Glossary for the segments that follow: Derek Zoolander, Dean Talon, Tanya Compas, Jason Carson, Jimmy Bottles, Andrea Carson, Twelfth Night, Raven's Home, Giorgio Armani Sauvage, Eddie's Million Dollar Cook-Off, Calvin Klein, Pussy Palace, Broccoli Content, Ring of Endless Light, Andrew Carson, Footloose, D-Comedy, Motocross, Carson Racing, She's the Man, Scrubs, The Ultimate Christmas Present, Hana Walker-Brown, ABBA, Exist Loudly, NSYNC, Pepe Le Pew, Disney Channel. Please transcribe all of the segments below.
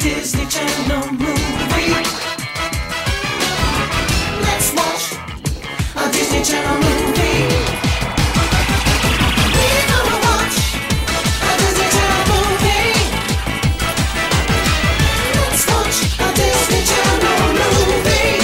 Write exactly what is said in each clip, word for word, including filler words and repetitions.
Disney Channel movie. Let's watch a Disney Channel movie. We're gonna watch a Disney Channel movie. Let's watch a Disney Channel movie.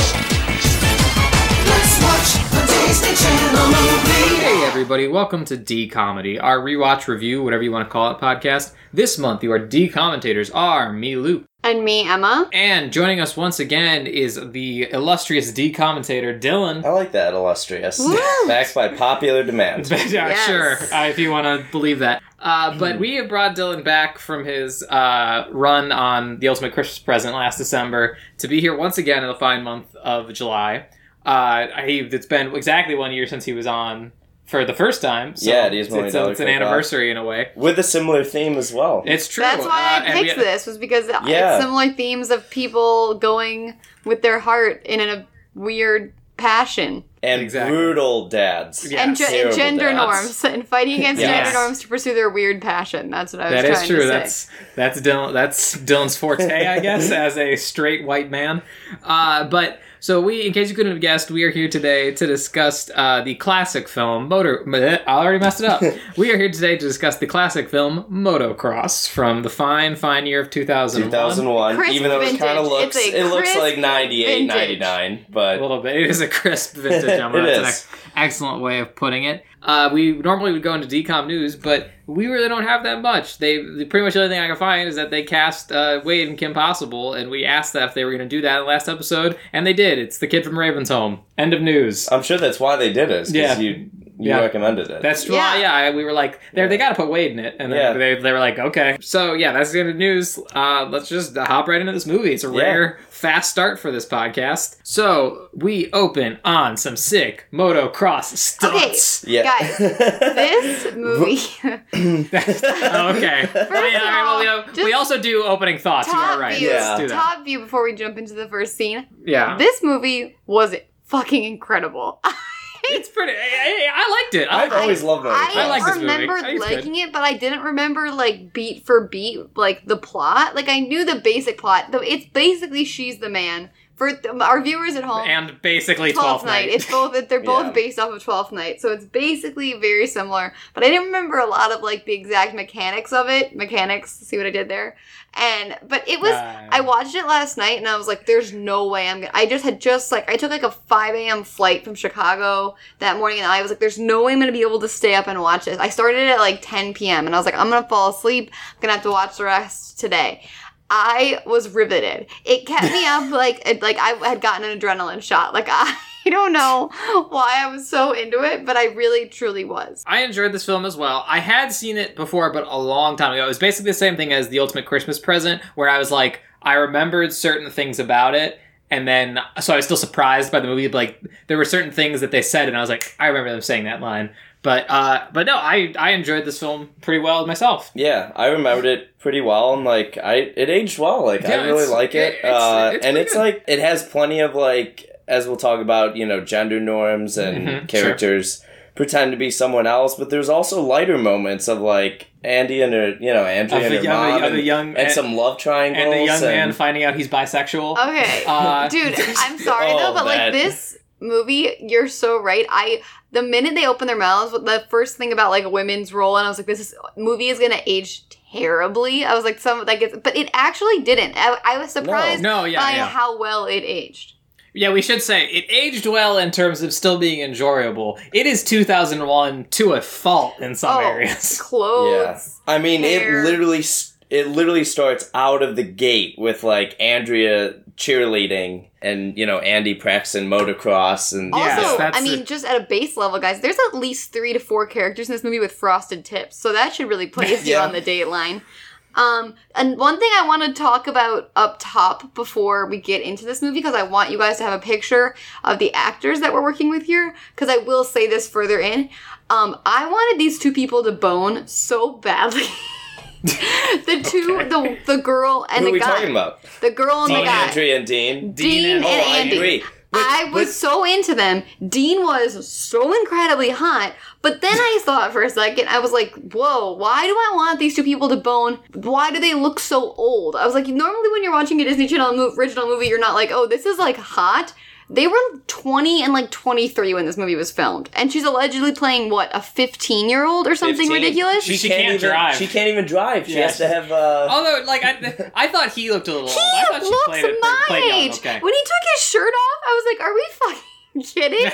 Let's watch a Disney Channel movie. Hey everybody, welcome to D-Comedy, our rewatch review, whatever you want to call it, podcast. This month, your D-Commentators are me, Luke. And me, Emma. And joining us once again is the illustrious D-Commentator, Dylan. I like that, illustrious. Backed by popular demand. Yeah, yes. Sure, uh, if you want to believe that. Uh, but we have brought Dylan back from his uh, run on The Ultimate Christmas Present last December to be here once again in the fine month of July. Uh, he, it's been exactly one year since he was on for the first time, so yeah, it is it's, a, it's an anniversary in a way. With a similar theme as well. It's true. That's why uh, I picked we, this, was because yeah. It's similar themes of people going with their heart in a weird passion. And exactly. Brutal dads. Yes. And, ge- and gender dads. norms. And fighting against yes. gender norms to pursue their weird passion. That's what I was that trying to say. That is true. That's, that's, Dylan, that's Dylan's forte, I guess, as a straight white man. Uh, but... So we, in case you couldn't have guessed, we are here today to discuss uh, the classic film, Motor... I already messed it up. We are here today to discuss the classic film, Motocross, from the fine, fine year of two thousand one. two thousand one, crisp even though vintage. It kind of looks... It looks like ninety-eight, vintage. ninety-nine, but... A little bit. It is a crisp vintage. It is. That's an ex- excellent way of putting it. Uh, we normally would go into D COM news, but we really don't have that much. They pretty much the only thing I can find is that they cast uh, Wade and Kim Possible, and we asked that if they were going to do that in the last episode, and they did. It's the kid from Raven's Home. End of news. I'm sure that's why they did it, because yeah. you, you yeah. recommended it. That's true. Yeah, yeah we were like, yeah. they got to put Wade in it, and then yeah. they, they were like, okay. So, yeah, that's the end of news. Uh, let's just hop right into this movie. It's a yeah. rare, fast start for this podcast. So, we open on some sick motocross stunts. Okay. Yeah. Guys, this movie. okay. First yeah, all, right, well, we, we also do opening thoughts. You are right. View, yeah. Let's do that. Top view before we jump into the first scene. Yeah. This movie was fucking incredible. It's pretty. I, I liked it. I I've liked, always loved that. I, I like this movie. I remember liking good. it, but I didn't remember like beat for beat like the plot. Like I knew the basic plot. It's basically She's the Man. For th- our viewers at home, and basically Twelfth Night. Night. It's both. They're both yeah. based off of Twelfth Night, so it's basically very similar. But I didn't remember a lot of like the exact mechanics of it. Mechanics. See what I did there? And but it was. Uh, I watched it last night, and I was like, "There's no way I'm gonna." I just had just like I took like a five a.m. flight from Chicago that morning, and I was like, "There's no way I'm gonna be able to stay up and watch this." I started at like ten p.m. and I was like, "I'm gonna fall asleep. I'm gonna have to watch the rest today." I was riveted. It kept me up like it, like I had gotten an adrenaline shot. Like I don't know why I was so into it, but I really truly was. I enjoyed this film as well. I had seen it before, but a long time ago. It was basically the same thing as The Ultimate Christmas Present, where I was like, I remembered certain things about it. And then, so I was still surprised by the movie. Like there were certain things that they said, and I was like, I remember them saying that line. But uh, but no, I, I enjoyed this film pretty well myself. Yeah, I remembered it pretty well, and like I it aged well. Like yeah, I really like it, it it's, uh, it's and it's good. Like it has plenty of like, as we'll talk about, you know, gender norms and mm-hmm, characters sure. pretend to be someone else. But there's also lighter moments of like Andy and her, you know, Andrea and her young, mom, and, young, and, and some love triangles, and a young and, man finding out he's bisexual. Okay, uh, dude, I'm sorry oh, though, but that. like this movie, you're so right. I. The minute they open their mouths, the first thing about like a women's role, and I was like, this is, movie is gonna age terribly. I was like, some like it's, but it actually didn't. I, I was surprised no. No, yeah, by yeah. how well it aged. Yeah, we should say it aged well in terms of still being enjoyable. It is two thousand one to a fault in some oh, areas. Clothes. Yeah. I mean, hair. it literally it literally starts out of the gate with like Andrea cheerleading. And, you know, Andy practicing motocross. And also, yes, that's I mean, a- just at a base level, guys, there's at least three to four characters in this movie with frosted tips. So that should really place yeah. you on the dateline. Um, and one thing I want to talk about up top before we get into this movie, because I want you guys to have a picture of the actors that we're working with here, because I will say this further in. Um, I wanted these two people to bone so badly. the two, okay. the the girl and Who the guy. Who are we talking about? The girl and Dean, the guy. Andrea and Dean. Dean, Dean and, and oh, Andy. I agree. I was so into them. Dean was so incredibly hot. But then I thought for a second, I was like, whoa, why do I want these two people to bone? Why do they look so old? I was like, normally when you're watching a Disney Channel original movie, you're not like, oh, this is like hot. They were twenty and like twenty-three when this movie was filmed. And she's allegedly playing, what, a fifteen-year-old or something fifteen ridiculous? She, she can't, can't even, drive. She can't even drive. She yes. has to have, uh... Although, like, I, I thought he looked a little he old. I thought she played it. He played young. Okay. When he took his shirt off, I was like, are we fucking... kidding?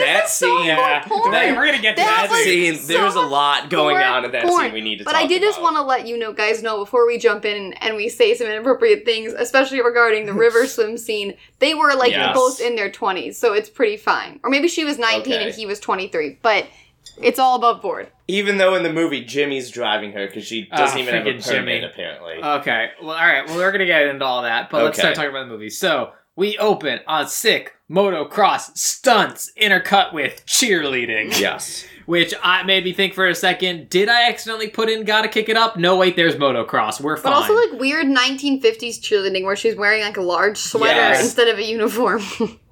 That scene, yeah. We're gonna get to that, that scene. There's a lot going on in that porn. scene we need to but talk about. But I did about. just want to let you know, guys know before we jump in and we say some inappropriate things, especially regarding the river swim scene, they were like yes. both in their twenties, so it's pretty fine. Or maybe she was nineteen okay. and he was twenty-three, but it's all above board. Even though in the movie, Jimmy's driving her because she doesn't oh, even have a permit, Jimmy. apparently. Okay, well, alright, well, we're gonna get into all that, but okay. let's start talking about the movie. So, we open on sick motocross stunts intercut with cheerleading. Yes. Which I made me think for a second, did I accidentally put in Gotta Kick It Up? No, wait, there's motocross. We're fine. But also like weird nineteen fifties cheerleading where she's wearing like a large sweater yes. instead of a uniform.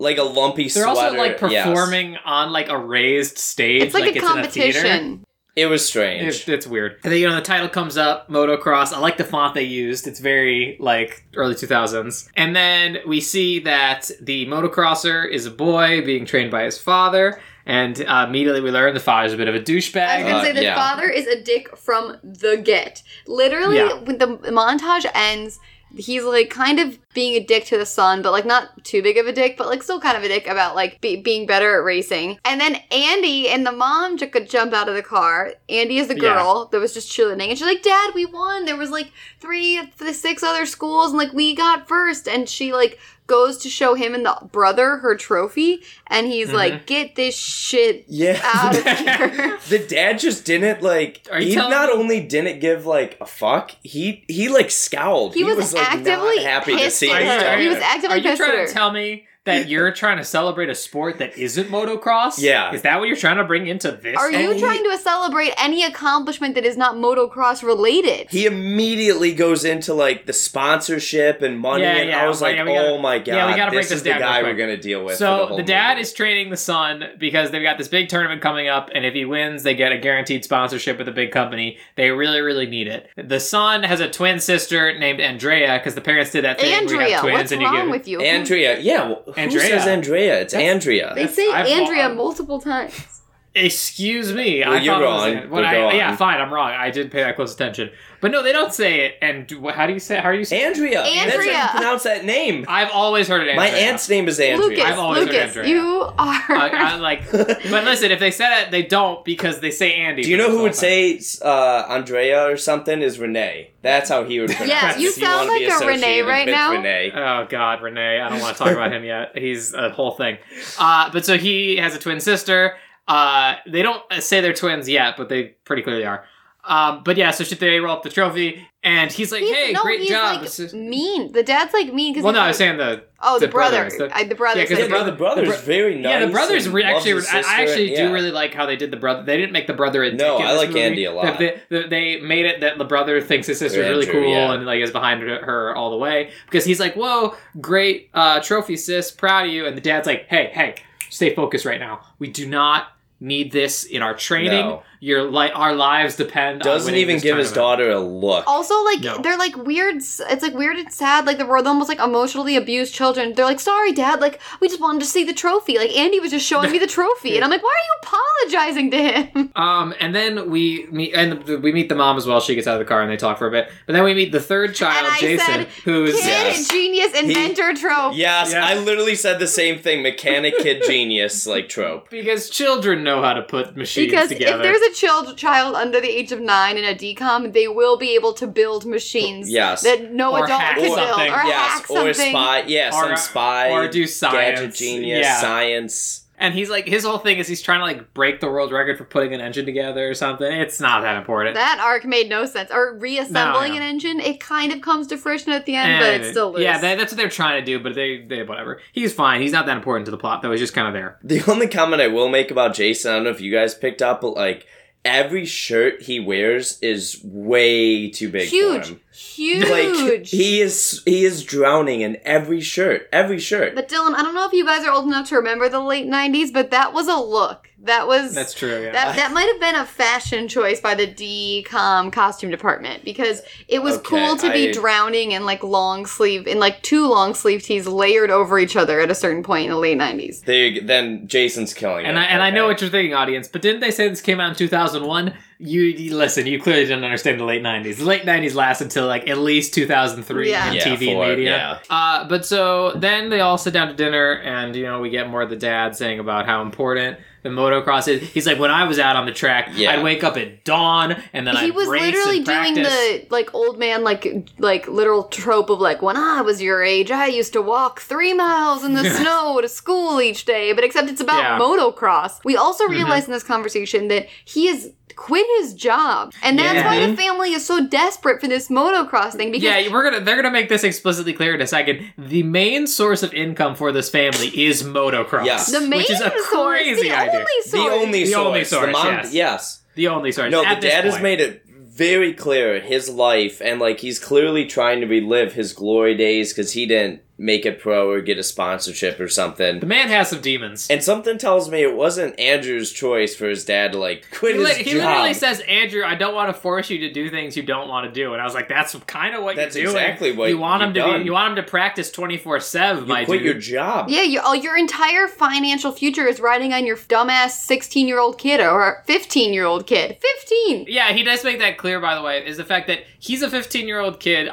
Like a lumpy They're sweater. They're also like performing yes. on like a raised stage. It's like, like a it's competition. In a theater. It was strange. It, it's weird. And then, you know, the title comes up, Motocross. I like the font they used. It's very, like, early two thousands. And then we see that the motocrosser is a boy being trained by his father. And uh, immediately we learn the father's a bit of a douchebag. I was going to say, the uh, yeah. father is a dick from the get. Literally, yeah. when the montage ends, he's, like, kind of being a dick to the son, but, like, not too big of a dick, but, like, still kind of a dick about, like, be- being better at racing. And then Andy and the mom j- could jump out of the car. Andy is the girl yeah. that was just cheerleading. And she's like, Dad, we won. There was, like, three of the six other schools, and, like, we got first. And she, like, goes to show him and the brother her trophy, and he's mm-hmm. like, get this shit yeah. out of here. The dad just didn't, like, Are he not me? only didn't give, like, a fuck, he, he like, scowled. He, he was, was, like, actively not happy to see her. He was actively pissed at her. Are you trying her. to tell me that you're trying to celebrate a sport that isn't motocross? Yeah. Is that what you're trying to bring into this? Are you and trying he, to celebrate any accomplishment that is not motocross related? He immediately goes into, like, the sponsorship and money, yeah, and yeah. I was like, yeah, gotta, oh my god, yeah, we gotta this break this is down the guy we're going to deal with. So, the, the dad movie. is training the son because they've got this big tournament coming up, and if he wins, they get a guaranteed sponsorship with a big company. They really, really need it. The son has a twin sister named Andrea, because the parents did that thing Andrea, where you have twins what's and you wrong get, with you? Andrea, yeah, well, Andrea. Who says Andrea? It's That's, Andrea. They say I've, Andrea I've, multiple times. Excuse me. Well, I you're wrong. When I, yeah, fine. I'm wrong. I didn't pay that close attention. But no, they don't say it. And how do you say it? How are you saying Andrea. It? Andrea. That's how you pronounce that name. I've always heard it Andrea. My aunt's name is Andrea. Lucas, I've always Lucas, heard Andrea. You are. I, I'm like, but listen, if they said it, they don't because they say Andy. Do you know who would say uh, Andrea or something is Renee? That's how he would pronounce yeah, it. You sound you like a Renee right now. Renee. Oh, God, Renee. I don't want to talk about him yet. He's a whole thing. Uh, but so he has a twin sister. Uh, they don't say they're twins yet, but they pretty clearly are. Um, but yeah, so they roll up the trophy, and he's like, he's, "Hey, no, great he's job!" Like just... mean. The dad's like mean because well, no, like, I was saying the oh the, the brother, brother. The, I, the brother, yeah, because the, the brother's bro- very nice. Yeah, the brother's re- actually. Sister, I actually yeah. do really like how they did the brother. They didn't make the brother a dick no. In this I like movie. Andy a lot. They, they, they made it that the brother thinks his sister's Andrew, really cool yeah. and like is behind her all the way because he's like, "Whoa, great uh, trophy, sis! Proud of you!" And the dad's like, "Hey, hey, stay focused right now. We do not need this in our training. No. Your li- our lives depend Doesn't on Doesn't even give his daughter a look. Also, like, no. they're, like, weird. It's, like, weird and sad. Like, they're almost, like, emotionally abused children. They're like, sorry, Dad. Like, we just wanted to see the trophy. Like, Andy was just showing me the trophy. And I'm like, why are you apologizing to him? Um, and then we meet, and the, we meet the mom as well. She gets out of the car and they talk for a bit. But then we meet the third child, and I Jason, said, who's kid, yes. genius, inventor he, trope. Yes, yes, I literally said the same thing. Mechanic, kid, genius, like, trope. Because children know how to put machines because together. Because if there's a child child under the age of nine in a decom, they will be able to build machines yes. that no or adult can build. Something. Or yes. hack something. Or spy. Yeah, or, some spy. Or do science. Gadget genius. Yeah. Science. And he's like, his whole thing is he's trying to like break the world record for putting an engine together or something. It's not that important. That arc made no sense. Or reassembling no, an engine, it kind of comes to fruition at the end, and, but it's still loose. Yeah, they, that's what they're trying to do, but they, they, whatever. He's fine. He's not that important to the plot, though. He's just kind of there. The only comment I will make about Jason, I don't know if you guys picked up, but like, every shirt he wears is way too big Huge. for him. Huge. Like, he is he is drowning in every shirt. Every shirt. But Dylan, I don't know if you guys are old enough to remember the late nineties, but that was a look. That was... That's true, yeah. That, that might have been a fashion choice by the D COM costume department, because it was okay, cool to I, be drowning in, like, long sleeve, in, like, two long sleeve tees layered over each other at a certain point in the late nineties. They, then Jason's killing and it. I, and okay. I know what you're thinking, audience, but didn't they say this came out in two thousand one? You, you Listen, you clearly didn't understand the late nineties. The late nineties last until, like, at least two thousand three yeah. on yeah, T V four, and media. Yeah. Uh, but so then they all sit down to dinner, and, you know, we get more of the dad saying about how important... the motocross is. He's like, when I was out on the track, yeah. I'd wake up at dawn, and then I would race and practice. He was literally doing the, like, old man, like, like literal trope of, like, when I was your age, I used to walk three miles in the snow to school each day, but except it's about yeah. motocross. We also realized mm-hmm. in this conversation that he is... quit his job, and that's yeah. why the family is so desperate for this motocross thing. Because yeah, we're gonna they're gonna make this explicitly clear in a second. The main source of income for this family is motocross. Yes, the main which is a crazy the idea. Only source. The only the source. Only source. The mom, yes. yes, the only source. No, At the dad point. has made it very clear his life, and like he's clearly trying to relive his glory days because he didn't make it pro or get a sponsorship or something. The man has some demons. And something tells me it wasn't Andrew's choice for his dad to, like, quit he li- his he job. He literally says, Andrew, I don't want to force you to do things you don't want to do. And I was like, that's kind of what that's you're doing. That's exactly what you want him to be, you want him to practice twenty-four seven, you my quit dude. your job. Yeah, you, all, your entire financial future is riding on your dumbass sixteen-year-old kid or fifteen-year-old kid. fifteen! Yeah, he does make that clear, by the way, is the fact that he's a fifteen-year-old kid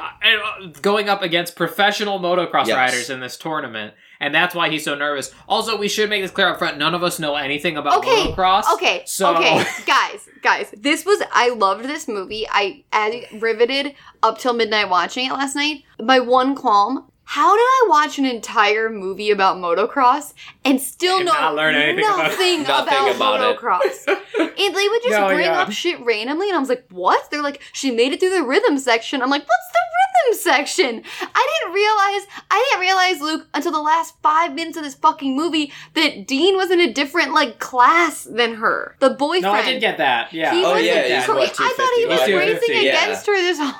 going up against professional motocross yeah. riders in this tournament, and that's why he's so nervous. Also, we should make this clear up front, none of us know anything about okay, motocross. Okay, so. okay, guys, guys, this was, I loved this movie. I, I riveted up till midnight watching it last night. My one qualm, how did I watch an entire movie about motocross and still and know not learn anything nothing about, nothing about, about motocross? It. And they would just no, bring yeah. up shit randomly, and I was like, what? They're like, she made it through the rhythm section. I'm like, what's the section. I didn't realize, I didn't realize, Luke, until the last five minutes of this fucking movie that Dean was in a different, like, class than her. The boyfriend. No, I did get that. Yeah. He oh, was yeah. yeah. So I thought he was oh, racing yeah. against her this whole time.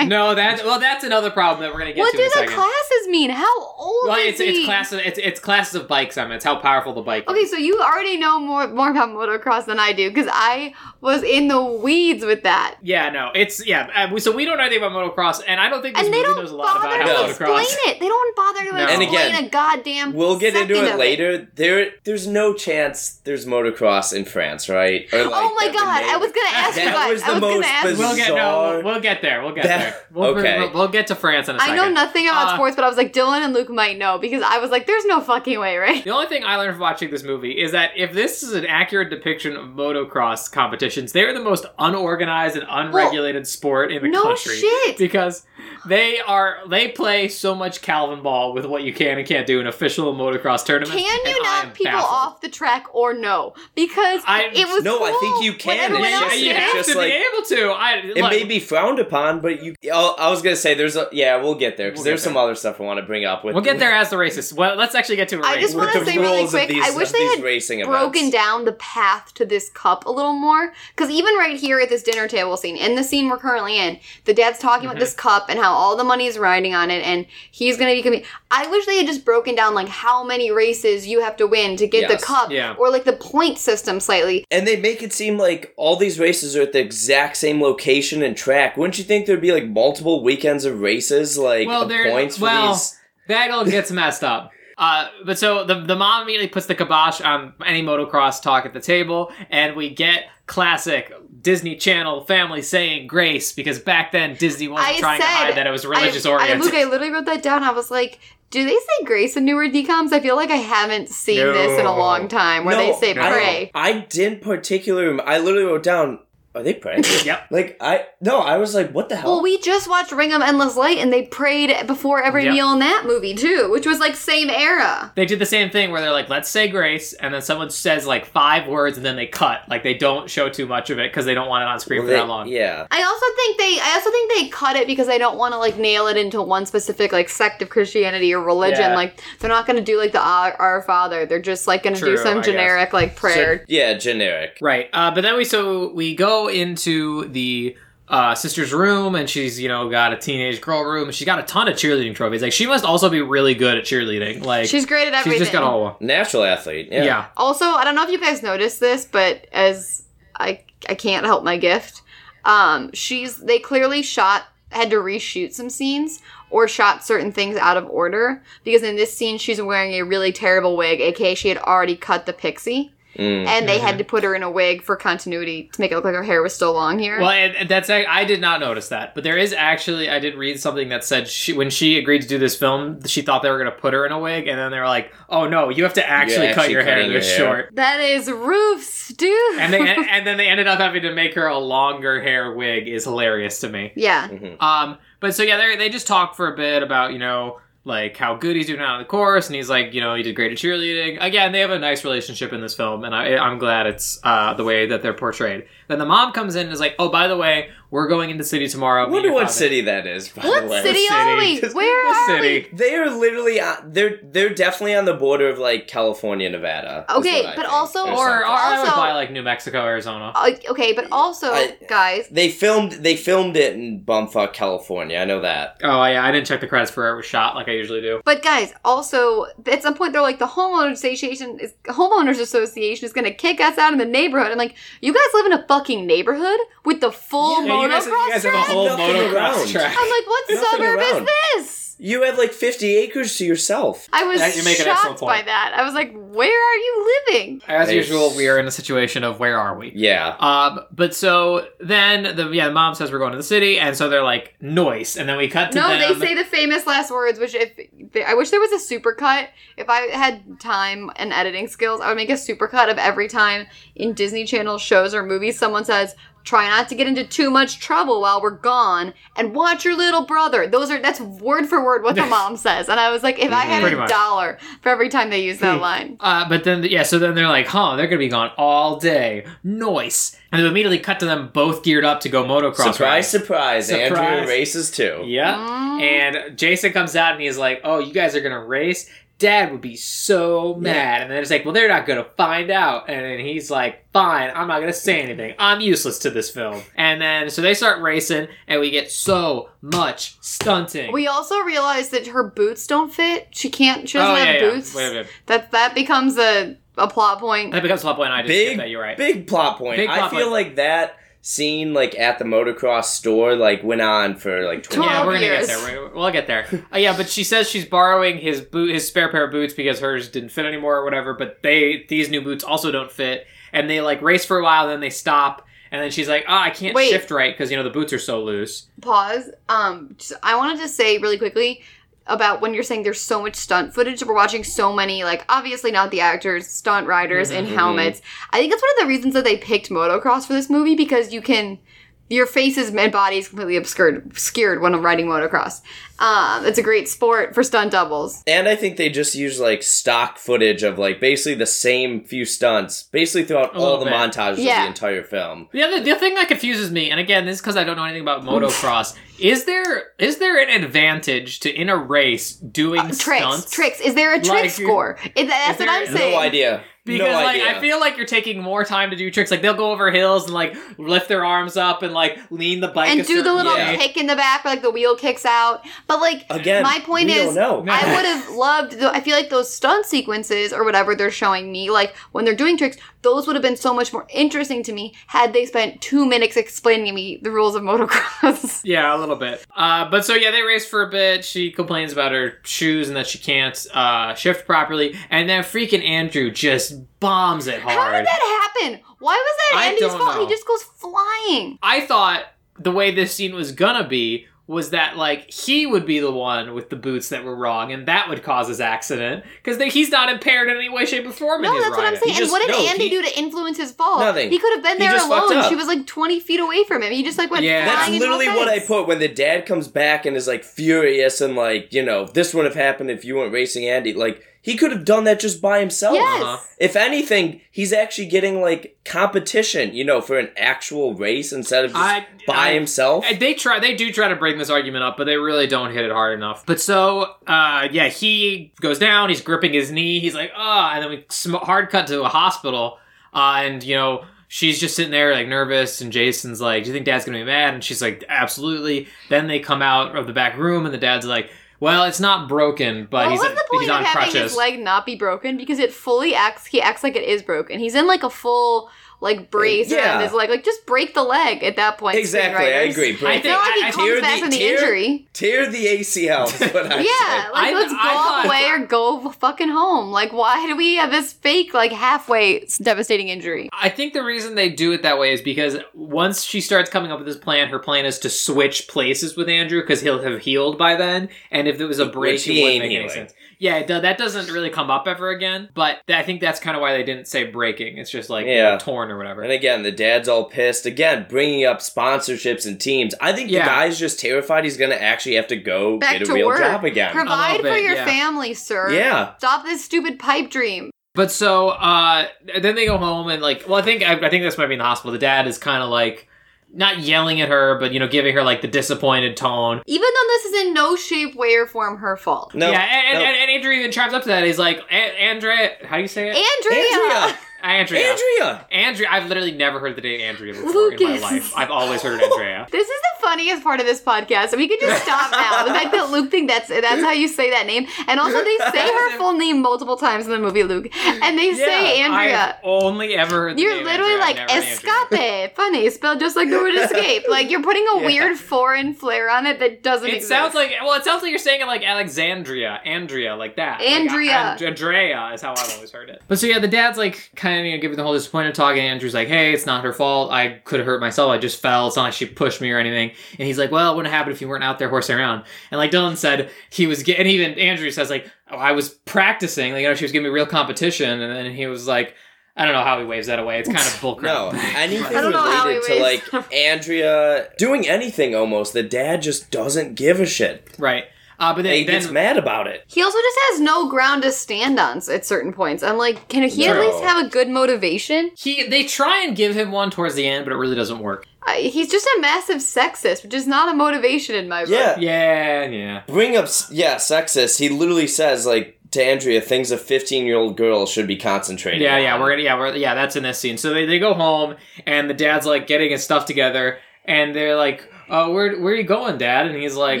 No, that's, well, that's another problem that we're going to get what to in a second. What do the classes mean? How old well, is it's, he? It's classes, it's, it's classes of bikes, I mean. It's how powerful the bike okay, is. Okay, so you already know more, more about motocross than I do, because I... was in the weeds with that. Yeah, no, it's, yeah, so we don't know anything about motocross, and I don't think this and movie knows a lot about how motocross. They don't bother to explain it. They don't bother to no. explain and again, a goddamn we'll get into it later. It. There, There's no chance there's motocross in France, right? Or like oh my god, I was gonna ask you guys. That was the most bizarre. We'll get, no, we'll get there, we'll get that, there. We'll, okay. We'll, we'll get to France in a second. I know nothing about uh, sports, but I was like, Dylan and Luke might know, because I was like, there's no fucking way, right? The only thing I learned from watching this movie is that if this is an accurate depiction of motocross competition, they're the most unorganized and unregulated well, sport in the no country. Shit. Because they are they play so much Calvin ball with what you can and can't do in official motocross tournaments. Can you knock people baffled. off the track or no? Because I, it was No, cool I think you can. It's just, you have just to like, be able to. I, it look, may be frowned upon, but you oh, I was going to say there's a yeah, we'll get there because we'll there's some there. other stuff I want to bring up with. We'll get there as the races. Well, let's actually get to a race. I just want to say really quick, these, I wish they had broken events. down the path to this cup a little more. Because even right here at this dinner table scene, in the scene we're currently in, the dad's talking mm-hmm. about this cup and how all the money is riding on it, and he's going to be... I wish they had just broken down, like, how many races you have to win to get yes. the cup, yeah. or, like, the point system slightly. And they make it seem like all these races are at the exact same location and track. Wouldn't you think there'd be, like, multiple weekends of races, like, well, of points for well, these... that all gets messed up. Uh, but so the the mom immediately puts the kibosh on any motocross talk at the table, and we get classic Disney Channel family saying grace, because back then Disney wasn't I trying said, to hide that it was religious I, oriented. I, Luke, I literally wrote that down. I was like, do they say grace in newer D COMs? I feel like I haven't seen no. this in a long time where no, they say no. pray. I didn't particularly, I literally wrote down, are they praying? Yep. Like, I... No, I was like, what the hell? Well, we just watched Ring of Endless Light, and they prayed before every yep. meal in that movie, too, which was, like, same era. They did the same thing where they're like, let's say grace, and then someone says, like, five words, and then they cut. Like, they don't show too much of it, because they don't want it on screen well, for they, that long. Yeah. I also think they... I also think they cut it because they don't want to, like, nail it into one specific, like, sect of Christianity or religion. Yeah. Like, they're not going to do, like, the Our, Our Father. They're just, like, going to do some I generic, guess. like, prayer. So, yeah, generic. Right. Uh, but then we... So, we go into the uh, sister's room, and she's, you know, got a teenage girl room, and she's got a ton of cheerleading trophies. Like, she must also be really good at cheerleading. Like, she's great at everything. She's just got all natural athlete. Yeah. yeah. Also, I don't know if you guys noticed this, but as I I can't help my gift, um, she's they clearly shot had to reshoot some scenes or shot certain things out of order, because in this scene she's wearing a really terrible wig, aka she had already cut the pixie. Mm. And they mm-hmm. had to put her in a wig for continuity to make it look like her hair was still long here. Well, and that's I did not notice that, but there is actually I did read something that said she, when she agreed to do this film, she thought they were going to put her in a wig, and then they were like, "Oh no, you have to actually yeah, cut your hair this hair. short." That is roofs, dude. And, they, and, and then they ended up having to make her a longer hair wig. Is hilarious to me. Yeah. Mm-hmm. Um. But so yeah, they they just talked for a bit about, you know, like, how good he's doing out on the course, and he's like, you know, he did great at cheerleading. Again, they have a nice relationship in this film, and I, I'm glad it's uh, the way that they're portrayed. Then the mom comes in and is like, oh, by the way, we're going into city tomorrow. I wonder what city that is, by the way. What city are we? Where are we? They are literally, uh, they're they're definitely on the border of, like, California, Nevada. Okay, but also, or I would buy, like, New Mexico, Arizona. Uh, okay, but also, I, guys. They filmed They filmed it in bumfuck California, I know that. Oh, yeah, I didn't check the credits for where it was shot, like I usually do. But guys, also at some point they're like, the homeowners association is homeowners association is gonna kick us out of the neighborhood. I'm like, you guys live in a fucking neighborhood with the full yeah, motocross you guys, track. You guys have a whole motocross track. I'm like, what suburb around. is this? You had like fifty acres to yourself. I was that, you make shocked by that. I was like, where are you living? As nice. usual, we are in a situation of where are we? Yeah. Um. But so then the yeah the mom says we're going to the city, and so they're like, noise. And then we cut to no, them. No, they say the famous last words, which if they, I wish there was a super cut. If I had time and editing skills, I would make a super cut of every time in Disney Channel shows or movies someone says, try not to get into too much trouble while we're gone, and watch your little brother. Those are that's word for word what the mom says. And I was like, if I had Pretty a much. dollar for every time they use that line. Uh, but then, yeah, so then they're like, huh, they're going to be gone all day. Nice. And they immediately cut to them both geared up to go motocross. Surprise, right? surprise. surprise. Andrew races too. Yeah. Mm. And Jason comes out and he's like, oh, you guys are going to race? Dad would be so mad. Yeah. And then it's like, well, they're not going to find out. And then he's like, fine, I'm not going to say anything. I'm useless to this film. And then, so they start racing, and we get so much stunting. We also realize that her boots don't fit. She can't, she doesn't oh, yeah, have yeah. boots. Wait, wait. That, that becomes a, a plot point. That becomes a plot point. I just big, get that. You're right. Big plot point. Big plot I feel point. like that scene, like, at the motocross store, like, went on for, like, twenty yeah, we're years. Yeah, we're gonna get there. We'll get there. Uh, yeah, but she says she's borrowing his boot, his spare pair of boots because hers didn't fit anymore or whatever, but they, these new boots also don't fit, and they, like, race for a while, then they stop, and then she's like, oh, I can't Wait. shift right because, you know, the boots are so loose. Pause. Um, just, I wanted to say really quickly about when you're saying there's so much stunt footage, we're watching so many, like, obviously not the actors, stunt riders mm-hmm. in helmets. I think that's one of the reasons that they picked motocross for this movie, because you can, your faces and bodies completely obscured, obscured when riding motocross. Um, it's a great sport for stunt doubles. And I think they just use, like, stock footage of, like, basically the same few stunts, basically throughout all the bit. montages yeah. of the entire film. Yeah, the, the thing that confuses me, and again, this is because I don't know anything about motocross, is there is there an advantage to, in a race, doing uh, tricks, stunts? Tricks. Is there a trick like, score? Is, that's is there, what I'm saying. No idea. Because, no like, idea. I feel like you're taking more time to do tricks. Like, they'll go over hills and, like, lift their arms up and, like, lean the bike and a do the little way. kick in the back, where, like, the wheel kicks out. But, like, Again, my point is, no. I would have loved, I feel like those stunt sequences or whatever they're showing me, like, when they're doing tricks, those would have been so much more interesting to me had they spent two minutes explaining to me the rules of motocross. Yeah, a little bit. Uh, but so, yeah, they race for a bit. She complains about her shoes and that she can't uh, shift properly. And then freaking Andrew just bombs it hard. How did that happen? Why was that I Andy's fault? Know. He just goes flying. I thought the way this scene was gonna be was that, like, he would be the one with the boots that were wrong, and that would cause his accident, because he's not impaired in any way, shape, or form. No, in his that's riding. what I'm saying. He and just, what did no, Andy he, do to influence his fall? Nothing. He could have been there alone. She was, like, twenty feet away from him. He just, like, went yeah. flying. That's literally what I put when the dad comes back and is, like, furious and, like, you know, this wouldn't have happened if you weren't racing Andy. Like, he could have done that just by himself. Yes. Uh-huh. If anything, he's actually getting, like, competition, you know, for an actual race instead of just I, by I, himself. They try, they do try to bring this argument up, but they really don't hit it hard enough. But so, uh, yeah, he goes down, he's gripping his knee, he's like, ah, oh, and then we sm- hard cut to a hospital, uh, and, you know, she's just sitting there like nervous, and Jason's like, do you think dad's gonna be mad? And she's like, absolutely. Then they come out of the back room and the dad's like, well, it's not broken, but well, he's, what's the point he's on of crutches. Having his leg not be broken, because it fully acts, he acts like it is broken. He's in like a full like brace yeah. around his leg. Like, just break the leg at that point. Exactly, I agree. Break I feel like he I, comes I, back the, from the tear, injury. Tear the A C L is what I'm yeah, saying. Like, I, let's I, go I, away I, or go fucking home. Like, why do we have this fake, like, halfway devastating injury? I think the reason they do it that way is because once she starts coming up with this plan, her plan is to switch places with Andrew because he'll have healed by then. And if there was a break, it wouldn't make any sense. Yeah, that doesn't really come up ever again. But I think that's kind of why they didn't say breaking. It's just like yeah. torn or whatever. And again, the dad's all pissed. Again, bringing up sponsorships and teams. I think yeah. the guy's just terrified he's going to actually have to go Back get a real work. job again. Provide bit, for your yeah. family, sir. Yeah. Stop this stupid pipe dream. But so uh, then they go home and like, well, I think I, I think this might be in the hospital. The dad is kind of like, not yelling at her, but, you know, giving her, like, the disappointed tone. Even though this is in no shape, way, or form her fault. No. Yeah, and, no. and, and Andrew even chimes up to that. He's like, Andrea, how do you say it? Andrea! Andrea! Andrea. Andrea. Andrea. I've literally never heard the name Andrea before Lucas. in my life. I've always heard Andrea. This is the funniest part of this podcast. We could just stop now. The fact that Luke thinks that's that's how you say that name. And also they say her full name multiple times in the movie, Luke. And they yeah, say Andrea. I've only ever heard the You're name literally Andrea. like, escape. Funny. Spelled just like the word escape. Like, you're putting a yeah. weird foreign flair on it that doesn't it exist. It sounds like, well, it sounds like you're saying it like Alexandria. Andrea, like that. Andrea. Like, uh, Andrea is how I've always heard it. But so yeah, the dad's like, kind And, you know, give her the whole disappointed talk, and Andrew's like, hey, it's not her fault. I could have hurt myself. I just fell. It's not like she pushed me or anything. And he's like, well, it wouldn't happen if you weren't out there horsing around. And like Dylan said, he was getting, and even Andrew says, like, oh, I was practicing. Like, you know, she was giving me real competition. And then he was like, I don't know how he waves that away. It's kind of bullcrap. No, anything related to, like, Andrea doing anything almost, the dad just doesn't give a shit. Right. Uh, but then, he gets then, mad about it. He also just has no ground to stand on at certain points. I'm like, can he no. at least have a good motivation? He They try and give him one towards the end, but it really doesn't work. Uh, he's just a massive sexist, which is not a motivation in my book. Yeah, yeah, yeah. Bring up, yeah, sexist. He literally says, like, to Andrea, things a fifteen-year-old girl should be concentrating yeah, on. Yeah, we're gonna, yeah, we're, yeah, that's in this scene. So they, they go home, and the dad's, like, getting his stuff together, and they're like, Uh, where where are you going, Dad? And he's like,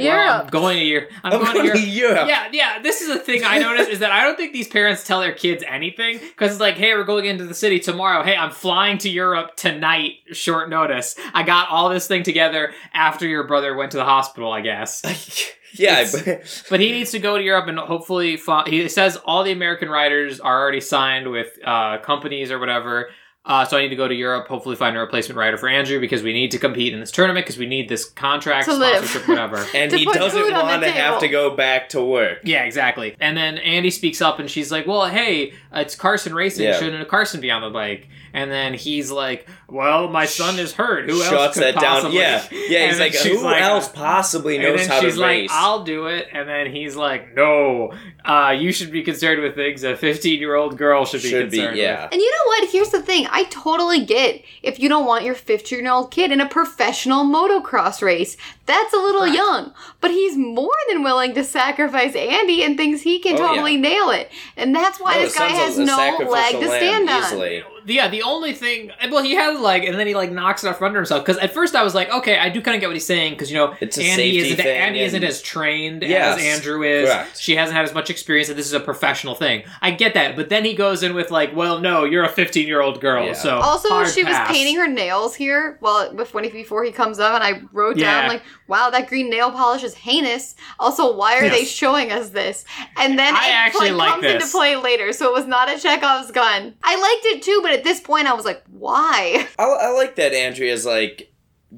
Europe. Well, I'm going to Europe. I'm, I'm going, going to Europe. Europe. Yeah, yeah. This is the thing I noticed is that I don't think these parents tell their kids anything, because it's like, hey, we're going into the city tomorrow. Hey, I'm flying to Europe tonight, short notice. I got all this thing together after your brother went to the hospital, I guess. Yeah, but, but he needs to go to Europe and hopefully fly. He says all the American writers are already signed with uh, companies or whatever. Uh, so I need to go to Europe, hopefully find a replacement rider for Andrew, because we need to compete in this tournament, because we need this contract, to sponsorship, live. whatever. And he doesn't want to have to go back to work. Yeah, exactly. And then Andy speaks up, and she's like, well, hey, it's Carson Racing. Yeah. Shouldn't Carson be on the bike? And then he's like, well, my son is hurt. Who Shuts else could that possibly? Down. Yeah, yeah. He's like, who like, else possibly knows how to race? And then she's like, I'll do it. And then he's like, no, uh, you should be concerned with things a fifteen-year-old girl should be should concerned be, yeah. with. And you know what? Here's the thing. I totally get if you don't want your fifteen-year-old kid in a professional motocross race. That's a little right. young. But he's more than willing to sacrifice Andy and thinks he can oh, totally yeah. nail it. And that's why no, this guy has a, a no leg to stand on. Easily. Yeah, the only thing... Well, he had a leg, and then he, like, knocks it off from under himself. Because at first I was like, okay, I do kind of get what he's saying. Because, you know, it's a Andy, isn't, thing, Andy and isn't as trained yes, as Andrew is. Correct. She hasn't had as much experience, and this is a professional thing. I get that. But then he goes in with, like, well, no, you're a fifteen-year-old girl, yeah. so Also, she pass. was painting her nails here well, before he comes up, and I wrote yeah. down, like, wow, that green nail polish is heinous. Also, why are yes. they showing us this? And then I it actually like, comes like into play later, so it was not a Chekhov's gun. I liked it, too, but at this point, I was like, why? I, I like that Andrea's, like,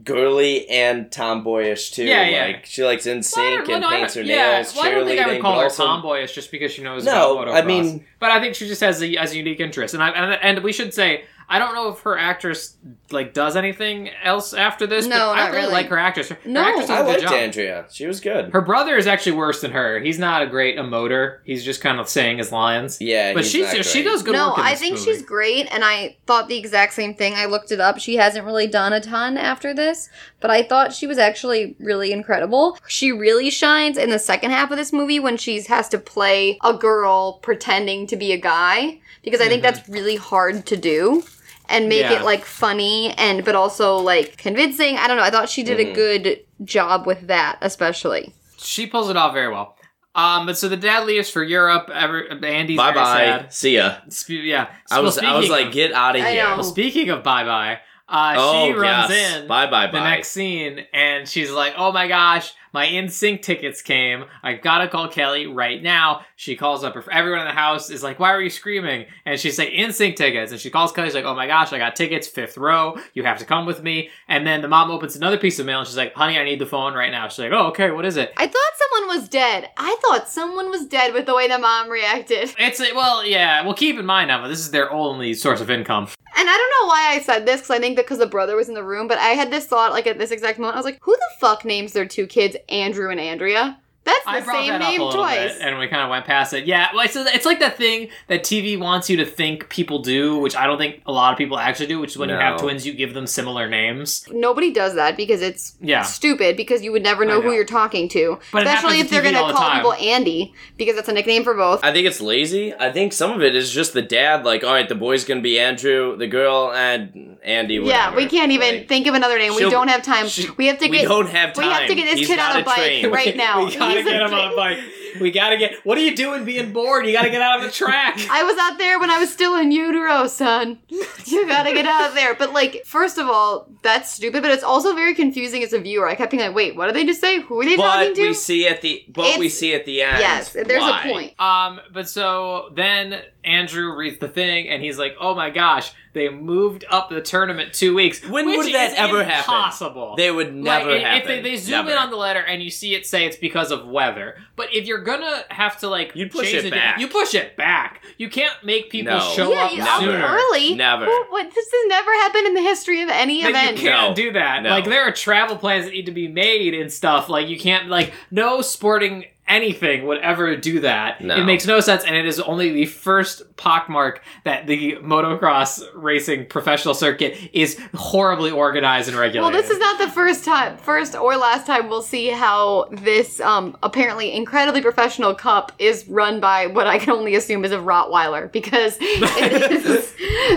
girly and tomboyish, too. Yeah, yeah. Like, she likes N Sync and paints her yeah. nails, well, cheerleading. I don't think I would call her also... tomboyish just because she knows no, about motocross. I mean... But I think she just has a, has a unique interest. And, I, and and we should say... I don't know if her actress, like, does anything else after this. No, but not I really, really like her actress. Her, no, her actress I liked Andrea. She was good. Her brother is actually worse than her. He's not a great emoter. He's just kind of saying his lines. Yeah, but she's she, she does good no, work in this I think movie. She's great, and I thought the exact same thing. I looked it up. She hasn't really done a ton after this, but I thought she was actually really incredible. She really shines in the second half of this movie when she has to play a girl pretending to be a guy, because I think mm-hmm. that's really hard to do. and make yeah. it like funny and but also like convincing. I don't know. I thought she did mm. a good job with that, especially. She pulls it off very well. Um, but so the dad leaves for Europe. Every, Andy's bye bye. Sad. See ya. Spe- yeah. I was well, I was like, of, get out of here. Well, speaking of bye bye, uh, oh, she runs yes. in bye, bye, the bye. next scene, and she's like, "Oh my gosh, my NSYNC tickets came. I gotta call Kelly right now." She calls up her. Everyone in the house is like, "Why were you screaming?" And she's like, "NSYNC tickets." And she calls Kelly. She's like, "Oh my gosh, I got tickets, fifth row. You have to come with me." And then the mom opens another piece of mail, and she's like, "Honey, I need the phone right now." She's like, "Oh, okay, what is it?" I thought someone was dead. I thought someone was dead with the way the mom reacted. It's like, well, yeah. Well, keep in mind, Emma, this is their only source of income. And I don't know why I said this, because I think that because the brother was in the room, but I had this thought, like, at this exact moment. I was like, who the fuck names their two kids Andrew and Andrea? That's the I brought same that name up a little twice. Bit, and we kind of went past it. Yeah, well, it's, it's like that thing that T V wants you to think people do, which I don't think a lot of people actually do, which is when no. you have twins, you give them similar names. Nobody does that because it's yeah. stupid, because you would never know, know who you're talking to. But especially if they're going to call people Andy, because that's a nickname for both. I think it's lazy. I think some of it is just the dad, like, all right, the boy's going to be Andrew, the girl, and Andy, whatever. Yeah, we can't even like, think of another name. We don't have time. She, we have to get, we don't have time. We have to get this He's kid on a, a bike right now. we, we We gotta get him on a bike. We gotta get. What are you doing being bored? You gotta get out of the track. I was out there when I was still in utero, son. You gotta get out of there. But, like, first of all, that's stupid, but it's also very confusing as a viewer. I kept being like, wait, what did they just say? Who are they but talking to? We see at the, but it's, we see at the end. Yes, there's why? a point. Um, but so then Andrew reads the thing, and he's like, oh my gosh, they moved up the tournament two weeks. When Which would that ever happen? Impossible. They would never like, happen. If they, they zoom never. in on the letter and you see it say it's because of weather. But if you're gonna have to, like, you push it back. You push it back. You can't make people no. show yeah, up never. sooner. Early. Never. Well, what, this has never happened in the history of any event. You can't no. do that. No. Like, there are travel plans that need to be made and stuff. Like, you can't, like, no sporting anything would ever do that. No. It makes no sense, and it is only the first pockmark that the motocross racing professional circuit is horribly organized and regulated. Well, this is not the first time, first or last time we'll see how this um, apparently incredibly professional cup is run by what I can only assume is a Rottweiler, because it is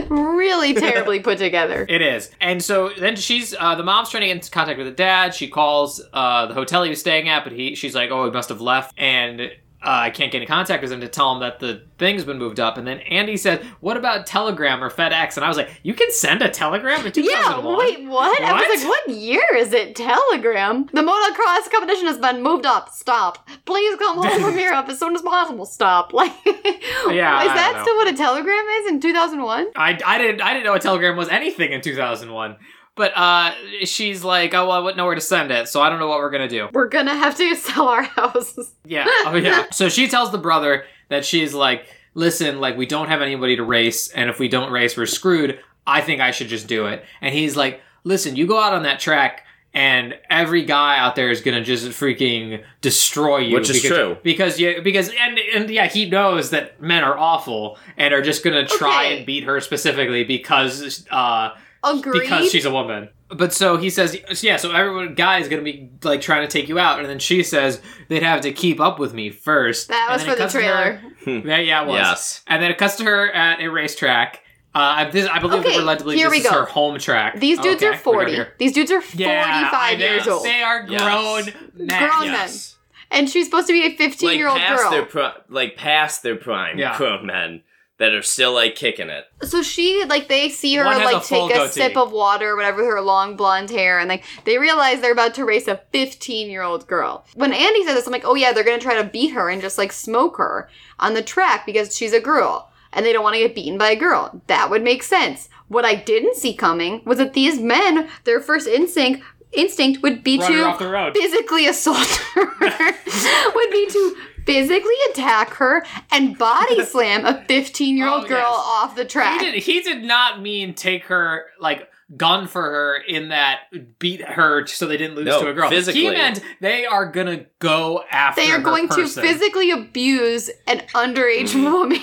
really terribly put together. It is. And so then she's, uh, the mom's trying to get into contact with the dad. She calls uh, the hotel he was staying at, but he, she's like, oh, he must have left. And uh, I can't get in contact with him to tell him that the thing's been moved up. And then Andy said, what about Telegram or FedEx? And I was like, you can send a telegram in two thousand one? Yeah, wait, what? what? I was like, what year is it? Telegram? The motocross competition has been moved up. Stop. Please come home from Europe as soon as possible. Stop. Like, yeah, is I that don't know. still what a telegram is in two thousand one? I, I, didn't, I didn't know a telegram was anything in two thousand one. But uh, she's like, oh, well, I wouldn't know where to send it, so I don't know what we're going to do. We're going to have to sell our house. Yeah. Oh, yeah. So she tells the brother that she's like, listen, like, we don't have anybody to race, and if we don't race, we're screwed. I think I should just do it. And he's like, listen, you go out on that track, and every guy out there is going to just freaking destroy you. Which is because, true. Because, you, because and, and yeah, he knows that men are awful and are just going to try okay. and beat her specifically because... Uh, Agreed. Because she's a woman. But so he says, yeah, so everyone, guy is going to be, like, trying to take you out. And then she says, they'd have to keep up with me first. That was for the trailer. Yeah, yeah, it was. Yes. And then it cuts to her at a racetrack. Uh, this, I believe okay, we were led to believe this is go. her home track. These dudes okay, are forty. These dudes are yeah, forty-five years old. They are grown yes. men. Grown yes. men. And she's supposed to be a fifteen-year-old like girl. Their pro- like, past their prime yeah. grown men. That are still, like, kicking it. So she, like, they see her, like, take a sip of water or whatever with her long blonde hair. And, like, they realize they're about to race a fifteen-year-old girl. When Andy says this, I'm like, oh, yeah, they're going to try to beat her and just, like, smoke her on the track because she's a girl. And they don't want to get beaten by a girl. That would make sense. What I didn't see coming was that these men, their first instinct... instinct would be Run to physically assault her, would be to physically attack her and body slam a fifteen-year-old oh, girl yes. off the track. He did, he did not mean take her, like, gun for her in that beat her so they didn't lose no, to a girl. Physically. He meant they are going to go after her They are her going person. to physically abuse an underage woman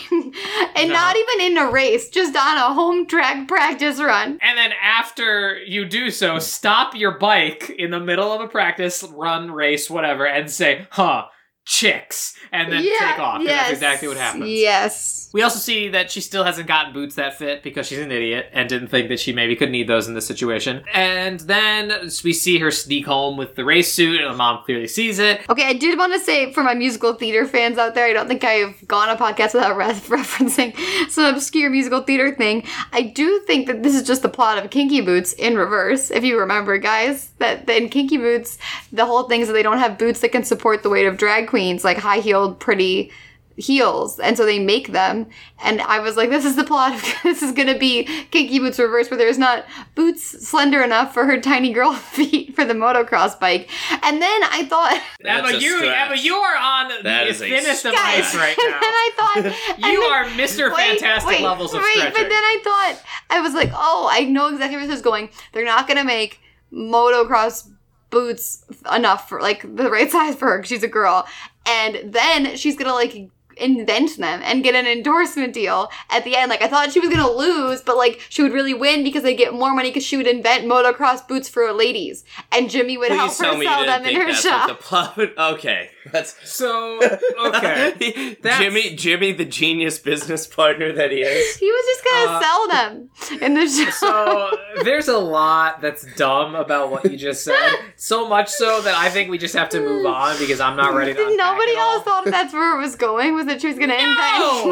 and no. not even in a race, just on a home track practice run. And then after you do so, stop your bike in the middle of a practice, run, race, whatever, and say, huh, chicks and then yeah, take off. Yes, that's exactly what happens. Yes. We also see that she still hasn't gotten boots that fit because she's an idiot and didn't think that she maybe could need those in this situation. And then we see her sneak home with the race suit and the mom clearly sees it. Okay, I did want to say for my musical theater fans out there, I don't think I've gone a podcast without re- referencing some obscure musical theater thing. I do think that this is just the plot of Kinky Boots in reverse, if you remember, guys. That in Kinky Boots, the whole thing is that they don't have boots that can support the weight of drag queens, like high-heeled, pretty heels, and so they make them. And I was like, this is the plot of, this is gonna be Kinky Boots reverse, where there's not boots slender enough for her tiny girl feet for the motocross bike. And then I thought, Emma, you, Emma, you are on that the thinnest of ice right now. And then I thought you then, are Mister Wait, Fantastic wait, levels of wait, stretching. But then I thought, I was like, oh, I know exactly where this is going. They're not gonna make motocross boots enough for, like, the right size for her because she's a girl. And then she's gonna, like, invent them and get an endorsement deal at the end. Like, I thought she was gonna lose, but, like, she would really win because they get more money because she would invent motocross boots for ladies, and Jimmy would Please help her me sell them in her shop. The plot. Okay, that's so okay. That's... Jimmy, Jimmy, the genius business partner that he is, he was just gonna uh, sell them in the shop. So there's a lot that's dumb about what you just said. So much so that I think we just have to move on because I'm not ready to. Nobody else thought that's where it was going. Was that she was going to no!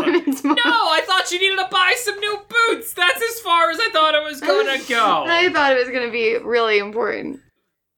invite women's No, I thought she needed to buy some new boots. That's as far as I thought it was going to go. I thought it was going to be really important.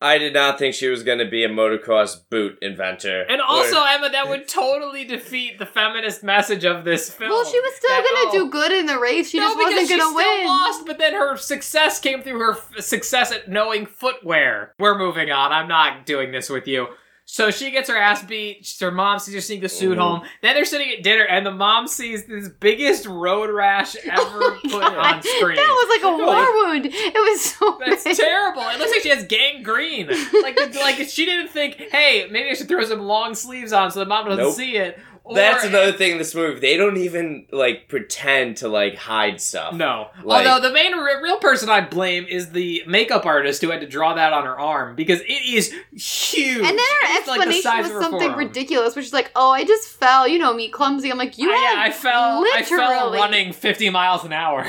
I did not think she was going to be a motocross boot inventor. And also, or... Emma, that would totally defeat the feminist message of this film. Well, she was still going to oh, do good in the race. She no, just wasn't going to win. No, because she still lost, but then her success came through her f- success at knowing footwear. We're moving on. I'm not doing this with you. So she gets her ass beat, her mom sees her sneak the suit home, then they're sitting at dinner, and the mom sees this biggest road rash ever oh put God. on screen. That was like a war wound. It was so That's big. terrible. It looks like she has gangrene. Like, like she didn't think, hey, maybe I should throw some long sleeves on so the mom doesn't nope. see it. Or, That's another thing in this movie. They don't even, like, pretend to, like, hide stuff. No. Like, although the main r- real person I blame is the makeup artist who had to draw that on her arm because it is huge. And then her it's explanation like was something forearm. ridiculous, which is like, oh, I just fell. You know me, clumsy. I'm like, you uh, yeah, I fell. Literally. I fell running fifty miles an hour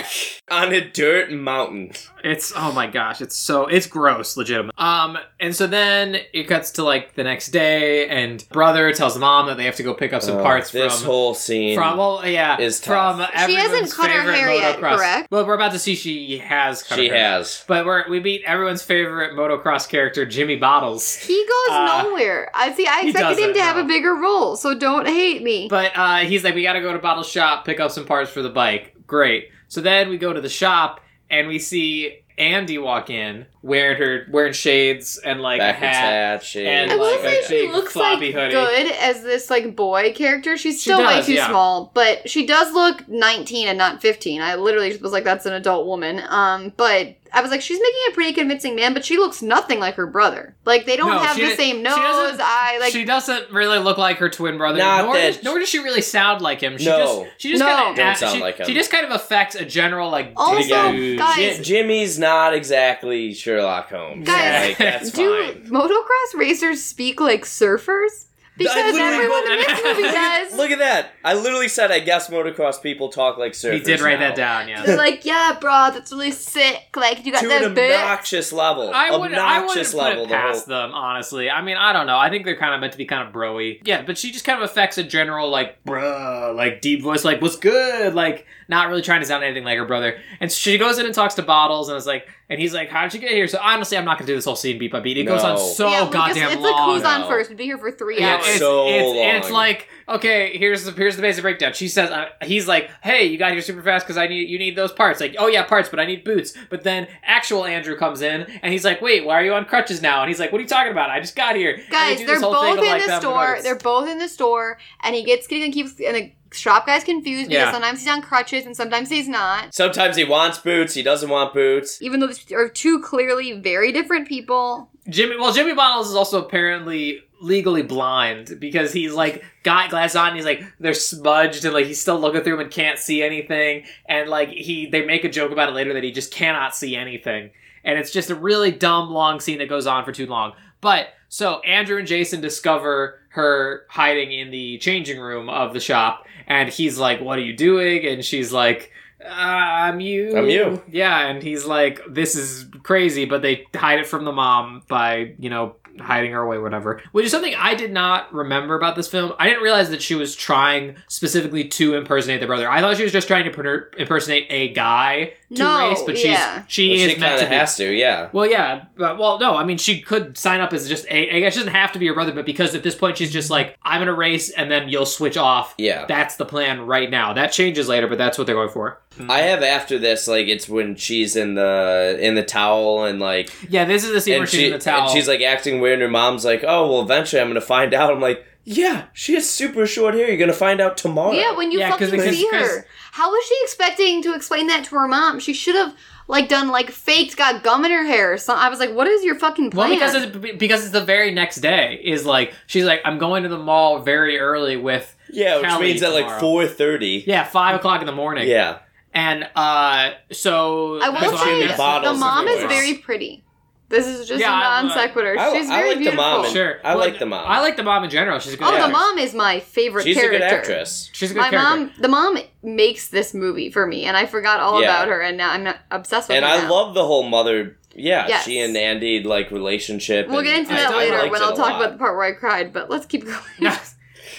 on a dirt mountain. It's, oh my gosh, it's so, it's gross, legitimate. Um, and so then it cuts to, like, the next day, and brother tells mom that they have to go pick up some uh, parts this from... whole scene from, well, yeah, is tough. From she hasn't cut her hair yet, correct? Well, we're about to see she has cut she her hair. She has. But we're, we meet everyone's favorite motocross character, Jimmy Bottles. He goes uh, nowhere. I see, I expected him to have no. a bigger role, so don't hate me. But uh, he's like, we gotta go to Bottles' shop, pick up some parts for the bike. Great. So then we go to the shop, and we see Andy walk in wearing her wearing shades and like Back a hat, hat and I will say she looks like hoodie. good as this like boy character. She's still she does, way too yeah. small, but she does look nineteen and not fifteen. I literally was like, that's an adult woman. Um, but I was like, she's making a pretty convincing man, but she looks nothing like her brother. Like, they don't no, have the same nose, she eye. Like, she doesn't really look like her twin brother. Nor does, nor does she really sound like him. She no, just, she just no. kind of sound she, like him. She just kind of affects a general like. Also, dude. guys, J- Jimmy's not exactly Sherlock Holmes. Guys, like, that's do fine. motocross racers speak like surfers? Because everyone in this movie does. Look at that. I literally said, I guess motocross people talk like surfers. He did write now. that down, yeah. He's like, yeah, bro, that's really sick. Like, you got to that To an obnoxious bit. level. I wouldn't, obnoxious I wouldn't level, put it past the whole... them, honestly. I mean, I don't know. I think they're kind of meant to be kind of bro-y. Yeah, but she just kind of affects a general, like, bruh, like, deep voice, like, what's good? Like, not really trying to sound anything like her brother. And she goes in and talks to Bottles, and it's like, and he's like, how did you get here? So honestly, I'm not going to do this whole scene beat by beat. It no. goes on so yeah, goddamn it's, it's long. It's like, who's on no. first? We'd be here for three yeah, hours. It's, so it's, long. And it's like, okay, here's the here's the basic breakdown. She says, uh, he's like, hey, you got here super fast because I need you need those parts. Like, oh yeah, parts, but I need boots. But then actual Andrew comes in, and he's like, wait, why are you on crutches now? And he's like, what are you talking about? I just got here. Guys, they they're both in like the store. They're both in the store, and he gets getting and keeps and. Like, shop guy's confused because yeah. sometimes he's on crutches and sometimes he's not. Sometimes he wants boots, he doesn't want boots. Even though these are two clearly very different people. Jimmy, well, Jimmy Bottles is also apparently legally blind because he's like got glasses on and he's like they're smudged and like he's still looking through them and can't see anything. And like he, they make a joke about it later that he just cannot see anything. And it's just a really dumb long scene that goes on for too long. But So Andrew and Jason discover her hiding in the changing room of the shop, and he's like, what are you doing? And she's like, uh, I'm you. I'm you. Yeah, and he's like, this is crazy, but they hide it from the mom by, you know, hiding her away, whatever. Which is something I did not remember about this film. I didn't realize that she was trying specifically to impersonate the brother. I thought she was just trying to impersonate a guy to no, race, but yeah. she's, she well, is she meant to be. has to, yeah. Well, yeah. But, well, no, I mean, she could sign up as just a, I guess she doesn't have to be your brother, but because at this point she's just like, I'm going to race and then you'll switch off. Yeah. That's the plan right now. That changes later, but that's what they're going for. Mm-hmm. I have after this, like, it's when she's in the in the towel and, like... Yeah, this is the scene where she's she, in the towel. And she's, like, acting weird, and her mom's like, oh, well, eventually I'm going to find out. I'm like, yeah, she has super short hair. You're going to find out tomorrow. Yeah, when you yeah, fucking cause, see cause, her. Cause, How was she expecting to explain that to her mom? She should have... Like, done, like, faked, got gum in her hair. So I was like, what is your fucking plan? Well, because it's, because it's the very next day. Is like, she's like, I'm going to the mall very early with Yeah, which Callie means tomorrow. At, like, four thirty. Yeah, five o'clock in the morning. Yeah. And, uh, so... I will say, the mom is very pretty. This is just yeah, a non sequitur. Uh, she's I, very I like beautiful. The mom in, sure. I well, like the mom. I like the mom in general. She's a good oh, actress. Oh, the mom is my favorite She's character. She's a good actress. She's a good my character. Mom, the mom makes this movie for me, and I forgot all yeah. about her, and now I'm not obsessed with and her And I now. love the whole mother... Yeah, yes. she and Andy, like, relationship. We'll get into that I, later I when I'll talk about the part where I cried, but let's keep going. No.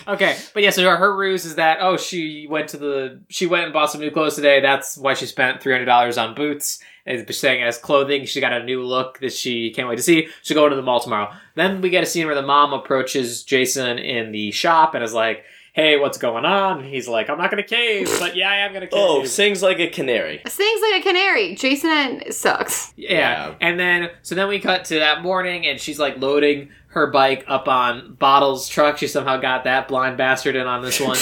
Okay, but yeah, so her ruse is that, oh, she went to the, she went and bought some new clothes today, that's why she spent three hundred dollars on boots, and saying as clothing, she got a new look that she can't wait to see, she'll go into the mall tomorrow. Then we get a scene where the mom approaches Jason in the shop and is like, hey, what's going on? And he's like, I'm not going to cave, but yeah, I am going to cave. Oh, sings like a canary. Sings like a canary. Jason sucks. Yeah. yeah. And then, so then we cut to that morning, and she's like loading her bike up on Bottles' truck. She somehow got that blind bastard in on this one.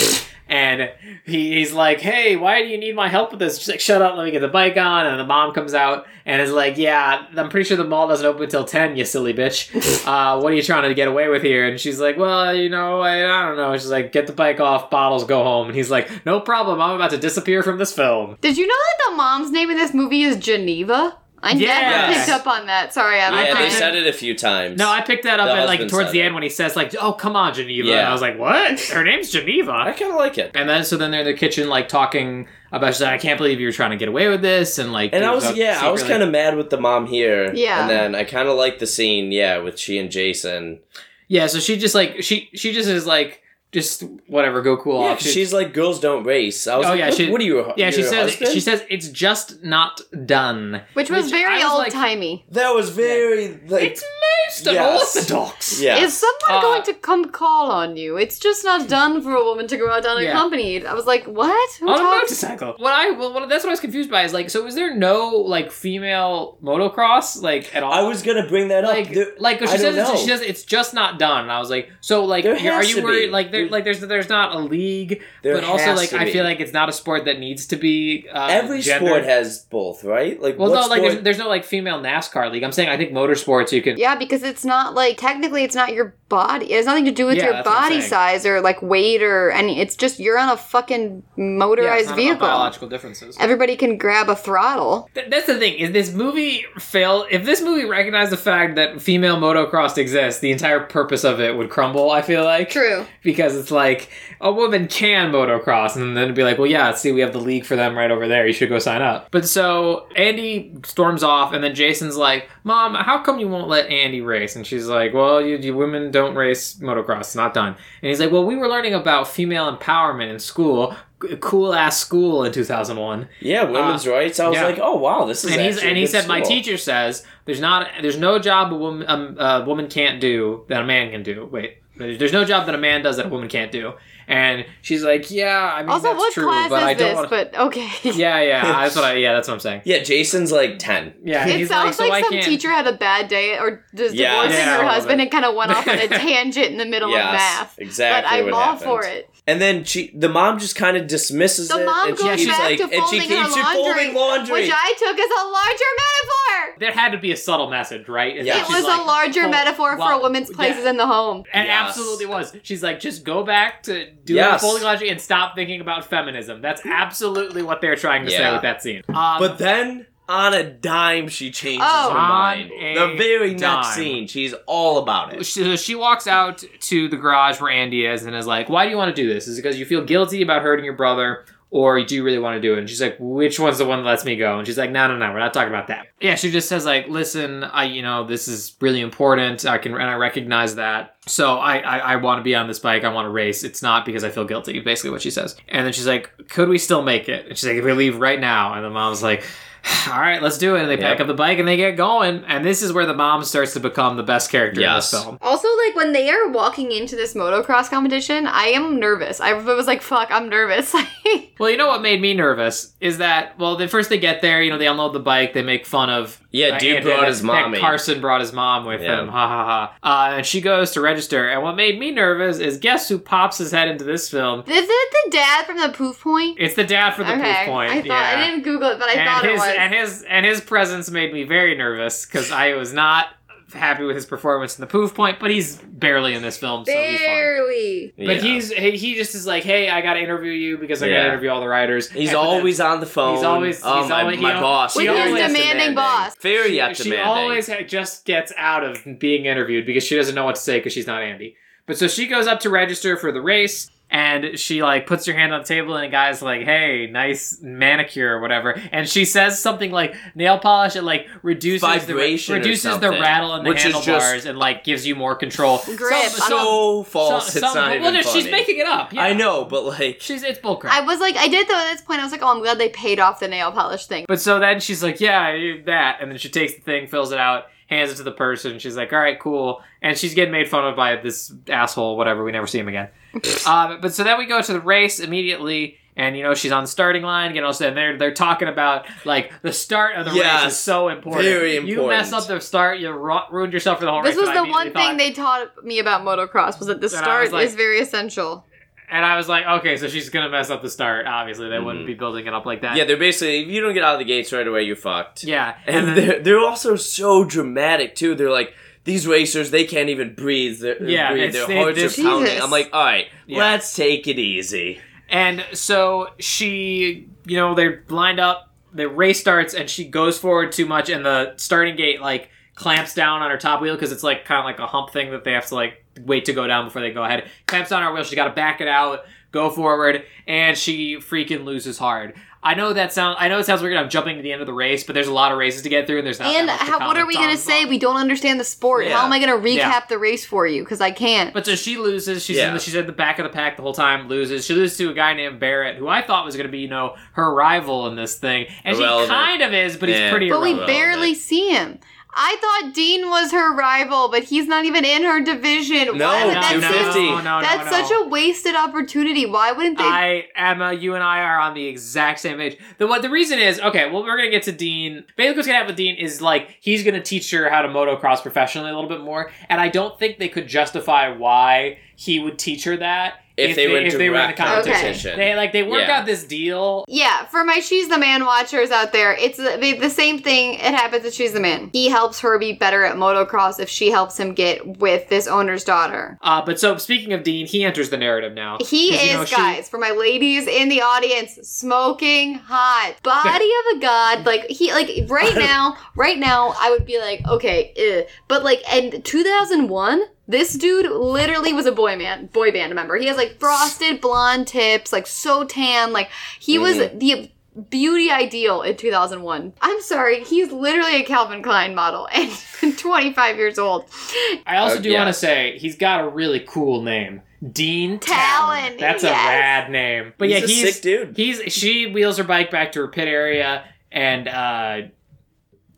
And he, he's like, hey, why do you need my help with this? She's like, shut up, let me get the bike on. And the mom comes out and is like, yeah, I'm pretty sure the mall doesn't open until ten, you silly bitch. Uh, what are you trying to get away with here? And she's like, well, you know, I, I don't know. She's like, get the bike off, Bottles, go home. And he's like, no problem, I'm about to disappear from this film. Did you know that the mom's name in this movie is Geneva? I yes. never picked up on that. Sorry, I'm Yeah, they said it a few times. No, I picked that up at, like, towards the it. end when he says, like, oh, come on, Geneva. Yeah. And I was like, what? Her name's Geneva. I kind of like it. And then, so then they're in the kitchen, like, talking about, she's like, I can't believe you were trying to get away with this. And, like, and I was, yeah, secretly. I was kind of mad with the mom here. Yeah. And then I kind of like the scene, yeah, with she and Jason. Yeah, so she just, like, she, she just is, like, just whatever, go cool yeah, off. She, she's like, girls don't race. I was oh, like, yeah, what, she, what are you? Yeah, she says. Husband? She says it's just not done, which was which very old like, timey. That was very yeah. like it's most yes. unorthodox. Yeah, is someone uh, going to come call on you? It's just not done for a woman to go out unaccompanied. Yeah. I was like, what? Who on talks? a motorcycle. What I well, what, that's what I was confused by. Is like, so is there no like female motocross like at all? I was gonna bring that like, up. There, like she I says, it's, she says it's just not done. And I was like, so like, are you worried? Like there. Like there's there's not a league, there but also like I feel like it's not a sport that needs to be. Uh, Every gendered. sport has both, right? Like well, no, like there's, there's no like female NASCAR league. I'm saying I think motorsports you can. Yeah, because it's not like technically it's not your body. It has nothing to do with yeah, your body size or like weight or any. It's just you're on a fucking motorized yeah, vehicle. Biological differences. Everybody can grab a throttle. Th- that's the thing. Is this movie fail? If this movie recognized the fact that female motocross exists, the entire purpose of it would crumble. I feel like true because. It's like, a woman can motocross, and then it'd be like, well, yeah, see, we have the league for them right over there. You should go sign up. But so Andy storms off, and then Jason's like, Mom, how come you won't let Andy race? And she's like, well, you, you women don't race motocross. It's not done. And he's like, well, we were learning about female empowerment in school. Cool-ass school in two thousand one. Yeah, women's uh, rights. I was yeah. like, oh, wow, this is and he's, And he said, school. my teacher says, there's not, there's no job a woman, um, a woman can't do that a man can do. Wait. There's no job that a man does that a woman can't do. And she's like, yeah, I mean, also, that's true, but I don't want to... Also, what class is this, but okay. yeah, yeah, that's what I, yeah, that's what I'm saying. Yeah, Jason's like ten. Yeah, It he's sounds like, like so some can't... teacher had a bad day or just yeah. divorcing yeah, her husband and kind of went off on a tangent in the middle yes, of math. exactly But I'm all happened. for it. And then she, the mom just kind of dismisses the it. The mom and goes she back like, to folding, and she keeps her laundry, folding laundry. Which I took as a larger metaphor. There had to be a subtle message, right? And yeah. It was like, a larger metaphor well, for a woman's places yeah. in the home. And yes. absolutely was. She's like, just go back to doing yes. folding laundry and stop thinking about feminism. That's absolutely what they're trying to yeah. say with that scene. Um, but then... on a dime, she changes oh, her mind. The very dime. next scene, she's all about it. So she walks out to the garage where Andy is and is like, why do you want to do this? Is it because you feel guilty about hurting your brother, or do you really want to do it? And she's like, which one's the one that lets me go? And she's like, no, no, no, we're not talking about that. Yeah, she just says like, listen, I, you know, this is really important. I can, and I recognize that. So I, I, I want to be on this bike. I want to race. It's not because I feel guilty, basically what she says. And then she's like, could we still make it? And she's like, if we leave right now. And the mom's like, all right, let's do it. And they yep. pack up the bike and they get going. And this is where the mom starts to become the best character yes. in this film. Also, like, when they are walking into this motocross competition, I am nervous. I was like, fuck, I'm nervous. Well, you know what made me nervous is that, well, the first they get there, you know, they unload the bike, they make fun of... Yeah, uh, dude Andrea, brought that, his mommy. Carson brought his mom with yeah. him. Ha, ha, ha. Uh, and she goes to register. And what made me nervous is guess who pops his head into this film? Is it the dad from the Poof Point? It's the dad from the okay. Poof Point. I thought yeah. I didn't Google it, but I and thought his, it was. And his and his presence made me very nervous because I was not happy with his performance in the Poof Point, but he's barely in this film. So barely. He's fine. But yeah. he's he, he just is like, hey, I gotta interview you because I yeah. gotta interview all the writers. He's and always on the phone. He's always he's oh, my, always, my boss. With his demanding, demanding boss. Very yet demanding. She always just gets out of being interviewed because she doesn't know what to say because she's not Andy. But so she goes up to register for the race. And she, like, puts her hand on the table, and a guy's like, hey, nice manicure or whatever. And she says something like, nail polish, it, like, reduces Vibration the reduces the rattle in the handlebars and, like, gives you more control. Grip. Some, so false. Some, it's some, not even well, no, funny. She's making it up. Yeah. I know, but, like... she's It's bullcrap. I was like, I did, though, at this point, I was like, oh, I'm glad they paid off the nail polish thing. But so then she's like, yeah, that. And then she takes the thing, fills it out, hands it to the person. She's like, all right, cool. And she's getting made fun of by this asshole, whatever. We never see him again. um, but so then we go to the race immediately, and, you know, she's on the starting line, you know, and they're, they're talking about, like, the start of the yes, race is so important. Very important. You mess up the start, you ru- ruined yourself for the whole this race. This was the one thing thought, they taught me about motocross, was that the start like, is very essential. And I was like, okay, so she's going to mess up the start, obviously. They mm-hmm. wouldn't be building it up like that. Yeah, they're basically, if you don't get out of the gates right away, you're fucked. Yeah. And, and then, they're, they're also so dramatic, too. They're like... these racers, they can't even breathe. They're, yeah, breathe. Their hearts are Jesus. pounding. I'm like, all right, yeah. let's take it easy. And so she, you know, they're lined up. The race starts, and she goes forward too much, and the starting gate, like, clamps down on her top wheel because it's, like, kind of like a hump thing that they have to, like, wait to go down before they go ahead. Clamps down her wheel. She's got to back it out, go forward, and she freaking loses hard. I know that sounds. I know it sounds weird. I'm jumping to the end of the race, but there's a lot of races to get through, and there's not. And that much how, what are we gonna say? About. We don't understand the sport. Yeah. How am I gonna recap yeah. the race for you? Because I can't. But so she loses. She's yeah. in the, she's at the back of the pack the whole time. Loses. She loses to a guy named Barrett, who I thought was gonna be, you know, her rival in this thing, and irrelevant. She kind of is, but yeah. he's pretty. But irrelevant. We barely see him. I thought Dean was her rival, but he's not even in her division. No, Why would, no, that's no, just, no, no, That's no. such a wasted opportunity. Why wouldn't they? I, Emma, you and I are on the exact same page. The what the reason is, okay, well, we're going to get to Dean. Basically what's going to happen with Dean is, like, he's going to teach her how to motocross professionally a little bit more. And I don't think they could justify why he would teach her that. If, if they, they, went if they were in the competition. Okay. They, like, they work yeah. out this deal. Yeah, for my She's the Man watchers out there, it's the, the same thing. It happens at She's the Man. He helps her be better at motocross if she helps him get with this owner's daughter. Uh, but so, speaking of Dean, he enters the narrative now. He is, you know, she... guys, for my ladies in the audience, smoking hot. Body of a god. Like, he, like, right now, right now, I would be like, okay, ugh. But, like, in two thousand one... this dude literally was a boy man, boy band member. He has, like, frosted blonde tips, like, so tan. Like, he mm-hmm. was the beauty ideal in two thousand one. I'm sorry, he's literally a Calvin Klein model and twenty-five years old. I also oh, do yes. want to say, he's got a really cool name. Dean Talon. Talon. That's yes. a rad name. But he's yeah, a he's, sick dude. He's, she wheels her bike back to her pit area and, uh...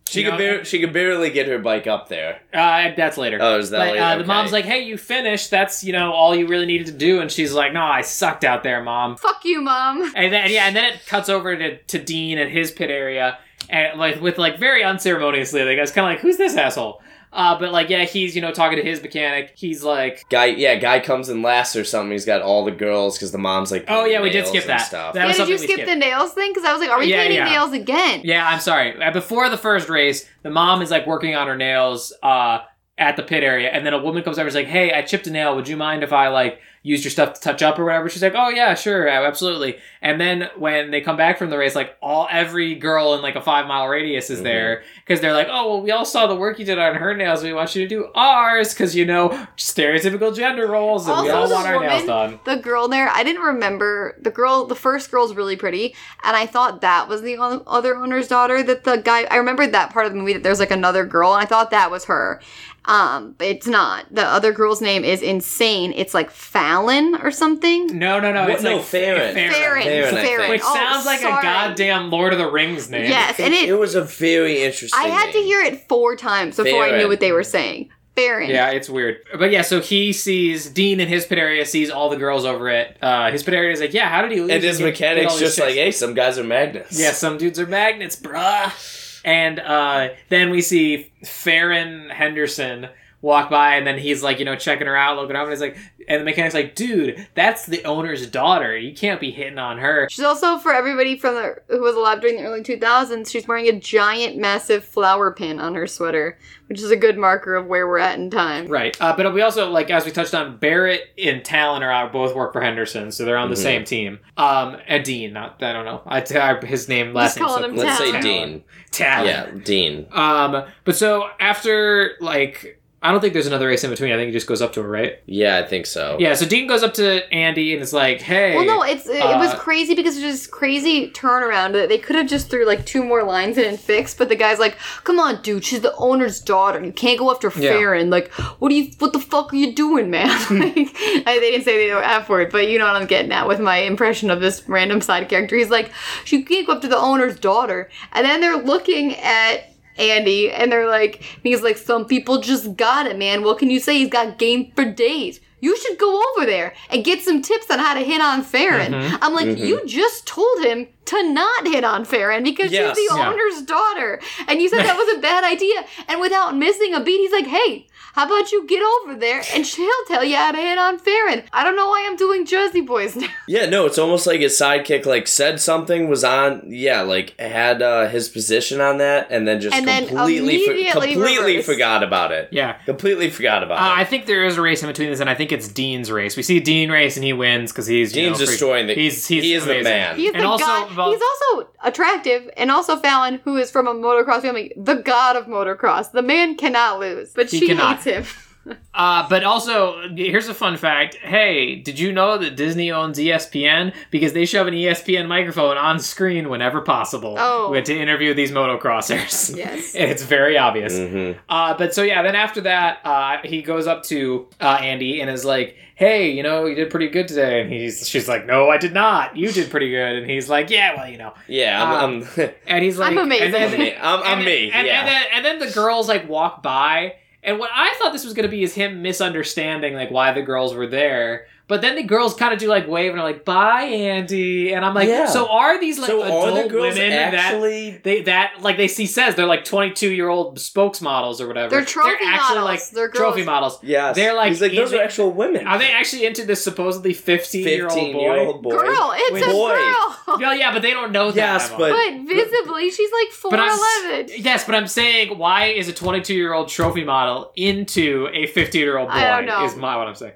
She you could know, bar- she could barely get her bike up there. Uh, that's later. Oh, is that but, later? Uh, the okay. mom's like, hey, you finished. That's, you know, all you really needed to do. And she's like, no, I sucked out there, Mom. Fuck you, Mom. And then, yeah, and then it cuts over to, to Dean and his pit area. And, like, with, like, very unceremoniously, like, I was kind of like, who's this asshole? Uh, but, like, yeah, he's, you know, talking to his mechanic. He's, like... Guy, yeah, guy comes in last or something. He's got all the girls because the mom's, like... Oh, yeah, we did skip that. Stuff. that yeah, did you skip skipped. the nails thing? Because I was like, are we yeah, painting yeah. nails again? Yeah, I'm sorry. Before the first race, the mom is, like, working on her nails, uh... at the pit area, and then a woman comes over and is like, hey, I chipped a nail, would you mind if I like use your stuff to touch up or whatever? She's like, oh yeah, sure, absolutely. And then when they come back from the race, like all every girl in like a five mile radius is mm-hmm. there, because they're like, oh well, we all saw the work you did on her nails, we want you to do ours, because you know, stereotypical gender roles, and also, we all want our woman, nails done. The girl there, I didn't remember the girl the first girl's really pretty, and I thought that was the other owner's daughter that the guy, I remembered that part of the movie that there's like another girl, and I thought that was her. Um, it's not. The other girl's name is insane. It's like Fallon or something. No, no, no. It's no, like Farron. Farron. Farron. Which oh, sounds like sorry. a goddamn Lord of the Rings name. Yes, and it, it was a very interesting I had name. to hear it four times before Farron. I knew what they were saying. Farron. Yeah, it's weird. But yeah, so he sees, Dean in his pit area sees all the girls over at uh, his pit area is like, yeah, how did he lose? And his mechanic's just like, hey, some guys are magnets. Yeah, some dudes are magnets, bruh. And uh, then we see Farron Henderson walk by, and then he's like, you know, checking her out, looking up, and he's like, and the mechanic's like, dude, that's the owner's daughter. You can't be hitting on her. She's also, for everybody from the, who was alive during the early two thousands, she's wearing a giant, massive flower pin on her sweater, which is a good marker of where we're at in time. Right. Uh, but we also, like, as we touched on, Barrett and Talon are out, both work for Henderson, so they're on the mm-hmm. same team. Um, and Dean, not, I don't know. I, I, his name, last name. So, let's say Dean. Talon. Yeah, Dean. Um, but so after, like... I don't think there's another race in between. I think he just goes up to her, right? Yeah, I think so. Yeah, so Dean goes up to Andy and is like, hey. Well, no, it's it, uh, it was crazy because it was this crazy turnaround that they could have just threw like two more lines in and fixed, but the guy's like, come on, dude, she's the owner's daughter. You can't go after yeah. Farron. Like, what do you, what the fuck are you doing, man? Like, I, they didn't say the F word, but you know what I'm getting at with my impression of this random side character. He's like, she can't go after the owner's daughter. And then they're looking at Andy, and they're like, and he's like, some people just got it, man. What can you say? He's got game for days. You should go over there and get some tips on how to hit on Farron. Mm-hmm. I'm like, mm-hmm. you just told him to not hit on Farron because yes. she's the yeah. owner's daughter. And you said that was a bad idea. And without missing a beat, he's like, hey, how about you get over there and she'll tell you how to hit on Farron. I don't know why I'm doing Jersey Boys now. Yeah, no, it's almost like his sidekick, like, said something, was on, yeah, like, had uh, his position on that, and then just and completely, then for, completely forgot about it. Yeah. Completely forgot about uh, it. I think there is a race in between this, and I think it's Dean's race. We see Dean race, and he wins because he's, Dean's you know, destroying the... He's, he's he is amazing. the man. He's and the also, god. He's also attractive, and also Fallon, who is from a motocross family, the god of motocross. The man cannot lose, but she hates him. Uh, but also, here's a fun fact. Hey, did you know that Disney owns E S P N? Because they shove an E S P N microphone on screen whenever possible oh. to interview these motocrossers. Yes. And it's very obvious. Mm-hmm. Uh, but so, yeah, then after that, uh, he goes up to uh, Andy and is like, hey, you know, you did pretty good today. And he's, she's like, no, I did not. You did pretty good. And he's like, yeah, well, you know. Yeah, I'm... Um, I'm and he's like... I'm amazing. And then, I'm, I'm and, me, and, yeah. And then, and then the girls, like, walk by... And what I thought this was going to be is him misunderstanding, like, why the girls were there. But then the girls kind of do, like, wave and are like, bye, Andy. And I'm like, yeah. so are these, like, so adult the women actually... that, they, that, like, they see says they're, like, twenty-two-year-old spokesmodels or whatever. They're trophy they're actually, models. Like, they're girls. Trophy models. Yes. They're, like, He's like those are actual women. Are they actually into this supposedly fifteen-year-old boy? fifteen-year-old boy. Girl, it's With a boy. girl. Yeah, yeah, but they don't know that. Yes, but... But visibly, she's, like, four eleven. Yes, but I'm saying, why is a twenty-two-year-old trophy model into a fifteen-year-old boy? I don't know. Is my, what I'm saying.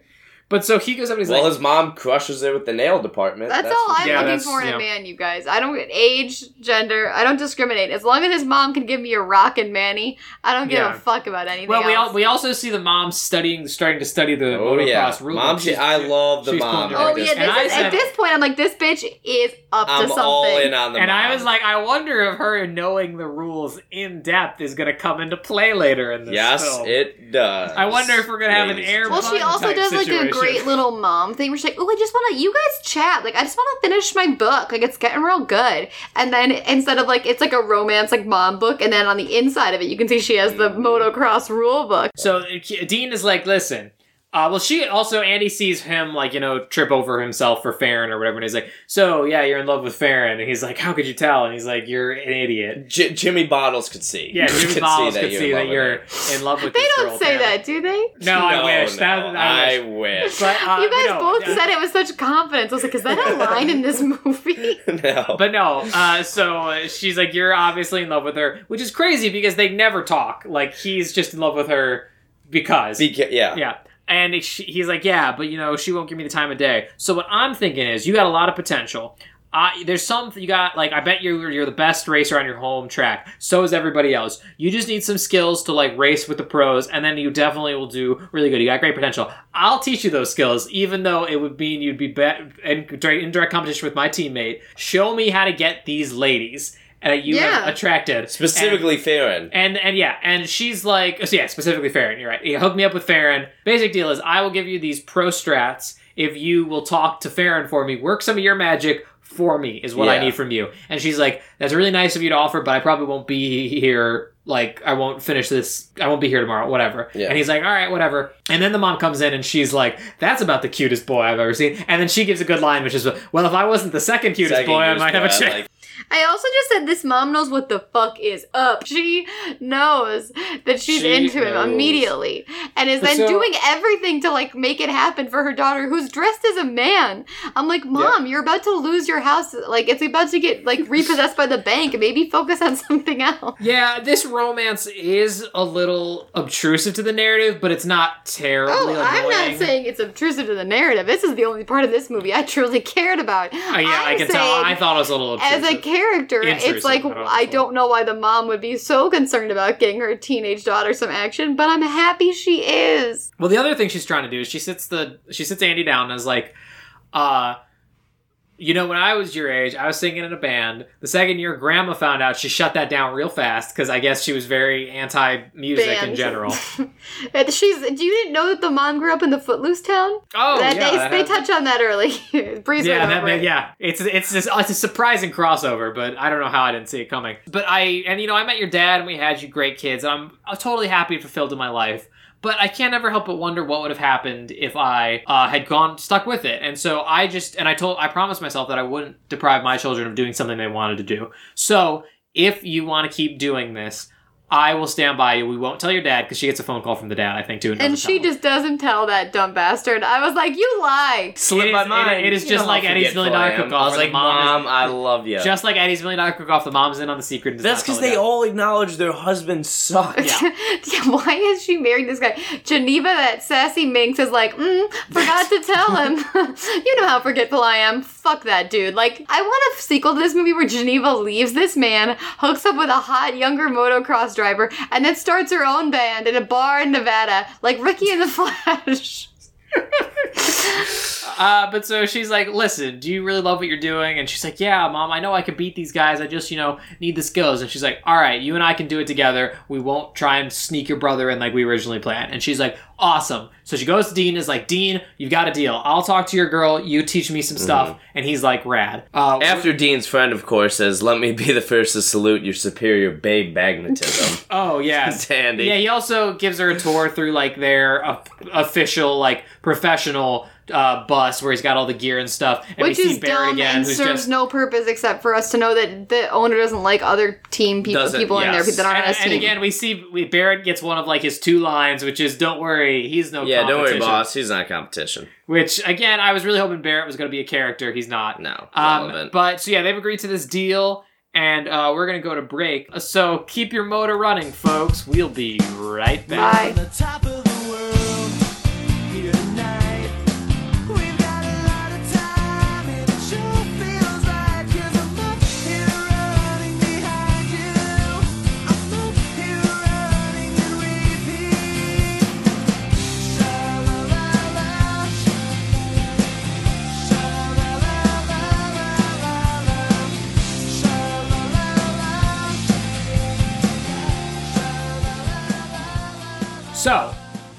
But so he goes up and he's well, like... Well, his mom crushes it with the nail department. That's, that's all I'm yeah, looking for in yeah. a man, you guys. I don't get age, gender. I don't discriminate. As long as his mom can give me a rockin' Manny, I don't give yeah. a fuck about anything well, else. Well, we, al- we also see the mom studying, starting to study the oh, motocross yeah. rule. Mom, she, I love the mom. Cool oh, yeah. This is, said, at this point, I'm like, this bitch is up I'm to something. I'm all in on the and mom. And I was like, I wonder if her knowing the rules in depth is going to come into play later in this yes, film. Yes, it does. I wonder if we're going to have an air Well, she also does situation. like a great little mom thing where she's like, oh, I just want to, you guys chat. Like, I just want to finish my book. Like, it's getting real good. And then instead of, like, it's like a romance, like, mom book. And then on the inside of it, you can see she has the motocross rule book. So Dean is like, listen. Uh, well, she also, Andy sees him, like, you know, trip over himself for Farron or whatever. And he's like, so, yeah, you're in love with Farron. And he's like, how could you tell? And he's like, you're an idiot. J- Jimmy Bottles could see. Yeah, Jimmy Bottles could see that you're in love with Farron. They don't say that, do they? No, I wish. That, I wish. But, uh, you guys no, both no. said it with such confidence. I was like, is that a line in this movie? No. But no. Uh, so she's like, you're obviously in love with her, which is crazy because they never talk. Like, he's just in love with her. Because. Beca- yeah. Yeah. And she, he's like, yeah, but, you know, she won't give me the time of day. So what I'm thinking is, you got a lot of potential. Uh, there's something you got, like, I bet you're, you're the best racer on your home track. So is everybody else. You just need some skills to, like, race with the pros, and then you definitely will do really good. You got great potential. I'll teach you those skills, even though it would mean you'd be bet- in direct competition with my teammate. Show me how to get these ladies that you yeah. have attracted. Specifically and, Farron. And, and, yeah, and she's like, so yeah, specifically Farron, you're right. You hook me up with Farron. Basic deal is, I will give you these pro strats if you will talk to Farron for me. Work some of your magic for me is what yeah. I need from you. And she's like, that's really nice of you to offer, but I probably won't be here. Like, I won't finish this. I won't be here tomorrow, whatever. Yeah. And he's like, all right, whatever. And then the mom comes in and she's like, that's about the cutest boy I've ever seen. And then she gives a good line, which is, well, if I wasn't the second cutest second boy, I might boy, have a chance. Like- I also just said this mom knows what the fuck is up. She knows that she's she into knows. him immediately, and is then so, doing everything to, like, make it happen for her daughter, who's dressed as a man. I'm like, Mom, yep. you're about to lose your house. Like, it's about to get, like, repossessed by the bank. Maybe focus on something else. Yeah, this romance is a little obtrusive to the narrative, but it's not terribly oh, annoying. I'm not saying it's obtrusive to the narrative. This is the only part of this movie I truly cared about. Oh, yeah, I'm I can tell. I thought it was a little obtrusive. As a character, Intrusive, it's like, I don't know why the mom would be so concerned about getting her teenage daughter some action, but I'm happy she is. Well, the other thing she's trying to do is she sits the she sits Andy down and is like, uh, you know, when I was your age, I was singing in a band. The second year, Grandma found out, she shut that down real fast, because I guess she was very anti-music band. In general. She's. Do you didn't know that the mom grew up in the Footloose town? Oh, that, yeah. They, that they touch on that early. Breeze yeah, right that may, it. Yeah. It's it's this, it's a surprising crossover, but I don't know how I didn't see it coming. But I, and you know, I met your dad, and we had you great kids. And I'm, I'm totally happy and fulfilled in my life. But I can't ever help but wonder what would have happened if I uh, had gone stuck with it. And so I just, and I told, I promised myself that I wouldn't deprive my children of doing something they wanted to do. So if you want to keep doing this, I will stand by you. We won't tell your dad, because she gets a phone call from the dad, I think, too. And, and she just doesn't tell that dumb bastard. I was like, you lie. Slip my mind. It is just like Eddie's Million Dollar Cook-Off. I was like, Mom, I love you. Just like Eddie's Million Dollar Cook-Off, the mom's in on the secret. That's because they all acknowledge their husband sucks. Yeah. Yeah, why is she marrying this guy? Geneva, that sassy minx, is like, mm, forgot to tell him. You know how forgetful I am. Fuck that dude. Like, I want a sequel to this movie where Geneva leaves this man, hooks up with a hot younger motocross driver, and then starts her own band in a bar in Nevada, like Ricky in the Flash. uh, but so she's like, listen, do you really love what you're doing? And she's like, yeah, Mom, I know I could beat these guys. I just, you know, need the skills. And she's like, all right, you and I can do it together. We won't try and sneak your brother in like we originally planned. And she's like, awesome. So she goes to Dean and is like, Dean, you've got a deal. I'll talk to your girl. You teach me some stuff. Mm-hmm. And he's like, rad. Uh, After we- Dean's friend, of course, says, let me be the first to salute your superior babe magnetism. Oh, yeah. To Andy. Yeah, he also gives her a tour through like their uh, official, like, professional uh, bus where he's got all the gear and stuff. And Which we is see Barrett dumb again, and serves just, no purpose except for us to know that the owner doesn't like other team people, people yes. in there that aren't on his team. And again, we see we, Barrett gets one of like his two lines, which is, don't worry, he's no yeah, competition. Yeah, don't worry, boss, he's not competition. Which, again, I was really hoping Barrett was going to be a character. He's not. No, relevant. Um, but, so yeah, they've agreed to this deal, and uh, we're going to go to break. So keep your motor running, folks. We'll be right back. Bye. So,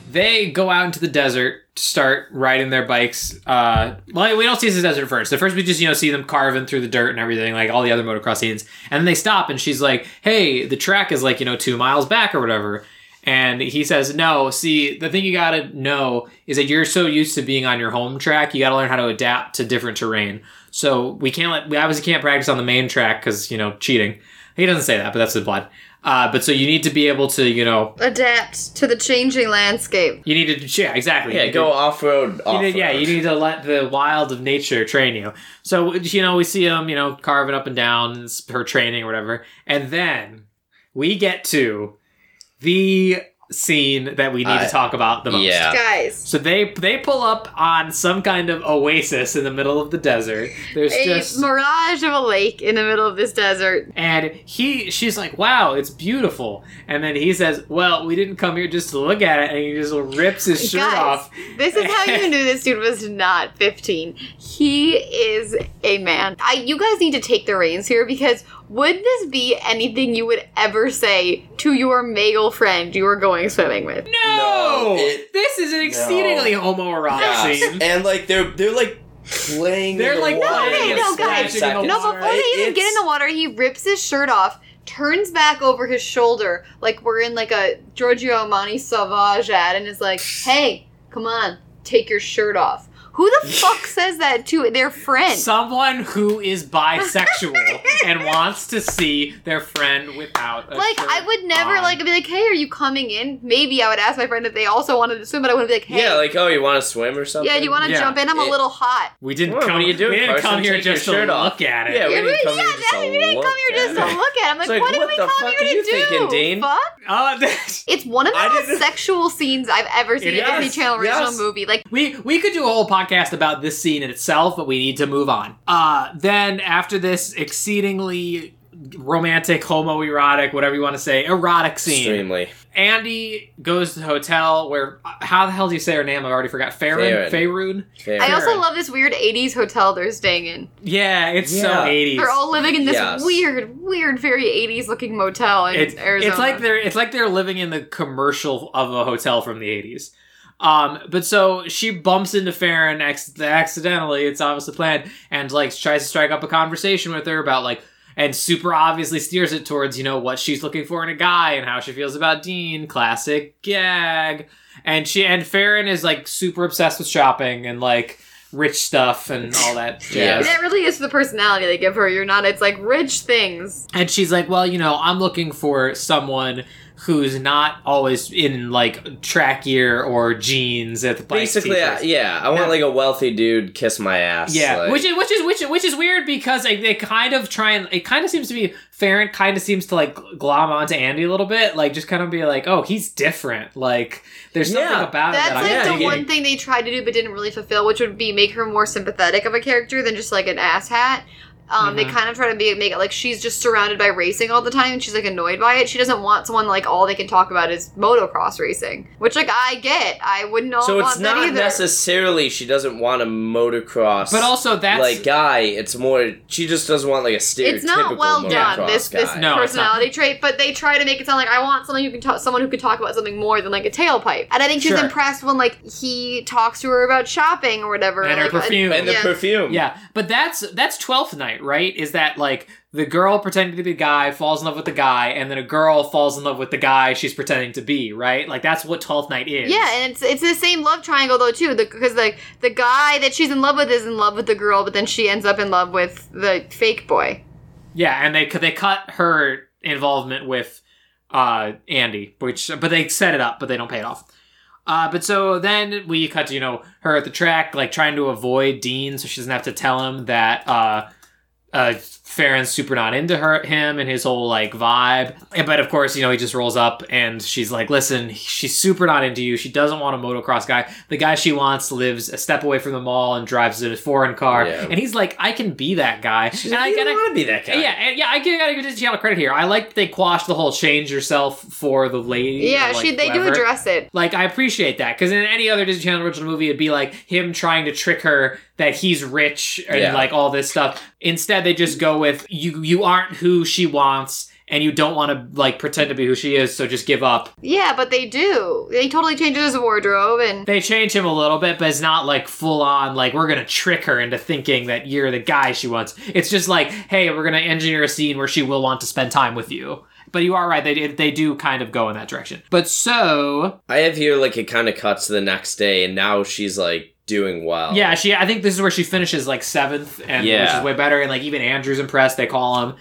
they go out into the desert to start riding their bikes. Uh, well, we don't see the desert first. At first, we just, you know, see them carving through the dirt and everything, like all the other motocross scenes. And then they stop, and she's like, hey, the track is like, you know, two miles back or whatever. And he says, no, see, the thing you gotta know is that you're so used to being on your home track, you gotta learn how to adapt to different terrain. So, we can't let, we obviously can't practice on the main track because, you know, cheating. He doesn't say that, but that's the plot. Uh, but so you need to be able to, you know... adapt to the changing landscape. You need to... Yeah, exactly. Yeah, go to, off-road, off-road. You need, yeah, you need to let the wild of nature train you. So, you know, we see him, you know, carving up and down, her training or whatever. And then we get to the scene that we need uh, to talk about the most. Yeah. Guys. So they they pull up on some kind of oasis in the middle of the desert. There's a just mirage of a lake in the middle of this desert. And he she's like, wow, it's beautiful. And then he says, well, we didn't come here just to look at it, and he just rips his shirt guys, off. This is how you knew this dude was not fifteen. He is a man. I you guys need to take the reins here, because would this be anything you would ever say to your male friend you were going swimming with? No! no it, this is an exceedingly no. homoerotic yeah. scene. And, like, they're, they're like, playing they're in like, the water. They're, like, no, no, no, guys. No, before they it, even get in the water, he rips his shirt off, turns back over his shoulder, like we're in, like, a Giorgio Armani Sauvage ad, and is like, hey, come on, take your shirt off. Who the fuck says that to their friend? Someone who is bisexual and wants to see their friend without a like, shirt I would never, on. like, be like, hey, are you coming in? Maybe I would ask my friend if they also wanted to swim, but I wouldn't be like, hey. Yeah, like, oh, you want to swim or something? Yeah, you want to yeah. jump in? I'm it, a little hot. We didn't well, come, what are you doing, we didn't come here just to look off. at it. Yeah, we didn't yeah, come yeah, here just to look, just look at, at it. I'm like, like what, what did we come here to thinking, do? Dean? Fuck? Uh, it's one of the most sexual scenes I've ever seen in a Disney Channel original movie. Like, we we could do a whole podcast about this scene in itself, but we need to move on. Uh, then after this exceedingly romantic, homoerotic, whatever you want to say, erotic scene. Extremely. Andy goes to the hotel where, how the hell do you say her name? I've already forgot. Farron? Farron? I also love this weird eighties hotel they're staying in. Yeah, it's yeah. so eighties. They're all living in this yes. weird, weird, very eighties looking motel in it's, Arizona. It's like they're, it's like they're living in the commercial of a hotel from the eighties. Um, but so she bumps into Farron ex- accidentally, it's obviously planned, and like tries to strike up a conversation with her about like, and super obviously steers it towards, you know, what she's looking for in a guy and how she feels about Dean, classic gag. And she, and Farron is like super obsessed with shopping and like rich stuff and all that jazz. Yeah, that really is the personality they give her. You're not, it's like rich things. And she's like, well, you know, I'm looking for someone who's not always in, like, track gear or jeans at the bike. Basically, I, yeah. I want, like, a wealthy dude kiss my ass. Yeah, like. which is which is, which is which is weird because like, they kind of try and... It kind of seems to be... Farron kind of seems to, like, glom onto Andy a little bit. Like, just kind of be like, oh, he's different. Like, there's something yeah, about that's it. That's, like, I'm the one thing they tried to do but didn't really fulfill, which would be make her more sympathetic of a character than just, like, an asshat. Um, mm-hmm. They kind of try to be, make it like she's just surrounded by racing all the time and she's like annoyed by it. She doesn't want someone like all they can talk about is motocross racing, which like I get. I wouldn't all so want that either. So it's not necessarily she doesn't want a motocross but also that's, like guy. It's more she just doesn't want like a stereotypical It's not well done, this, this no, personality trait, but they try to make it sound like I want someone who can talk, someone who can talk about something more than like a tailpipe. And I think she's sure. impressed when like he talks to her about shopping or whatever. And, and her like, perfume. And, and yeah. the perfume. Yeah, but that's, that's Twelfth Night. Right? Is that like the girl pretending to be a guy falls in love with the guy, and then a girl falls in love with the guy she's pretending to be, right? Like that's what Twelfth Night is. Yeah, and it's it's the same love triangle though too, because like the guy that she's in love with is in love with the girl, but then she ends up in love with the fake boy. Yeah, and they they cut her involvement with uh, Andy, which but they set it up, but they don't pay it off. Uh, but so then we cut to you know her at the track, like trying to avoid Dean, so she doesn't have to tell him that. Uh, Uh, Farron's super not into her, him and his whole like vibe, but of course you know he just rolls up and she's like, listen, she's super not into you, she doesn't want a motocross guy, the guy she wants lives a step away from the mall and drives a foreign car yeah. and he's like, I can be that guy. She's and like, I gotta want to be that guy. Yeah, and yeah, I gotta give Disney Channel credit here. I like that they quashed the whole change yourself for the lady. Yeah, or, like, she, they whatever. do address it. Like I appreciate that, because in any other Disney Channel original movie it'd be like him trying to trick her that he's rich and yeah. like all this stuff. Instead, they just go with you. You aren't who she wants, and you don't want to like pretend to be who she is. So just give up. Yeah, but they do. They totally change his wardrobe, and they change him a little bit, but it's not like full on. Like we're gonna trick her into thinking that you're the guy she wants. It's just like, hey, we're gonna engineer a scene where she will want to spend time with you. But you are right, they they do kind of go in that direction. But so... I have here, like, it kind of cuts to the next day, and now she's, like, doing well. Yeah, she. I think this is where she finishes, like, seventh, and yeah. which is way better, and, like, even Andrew's impressed, they call him.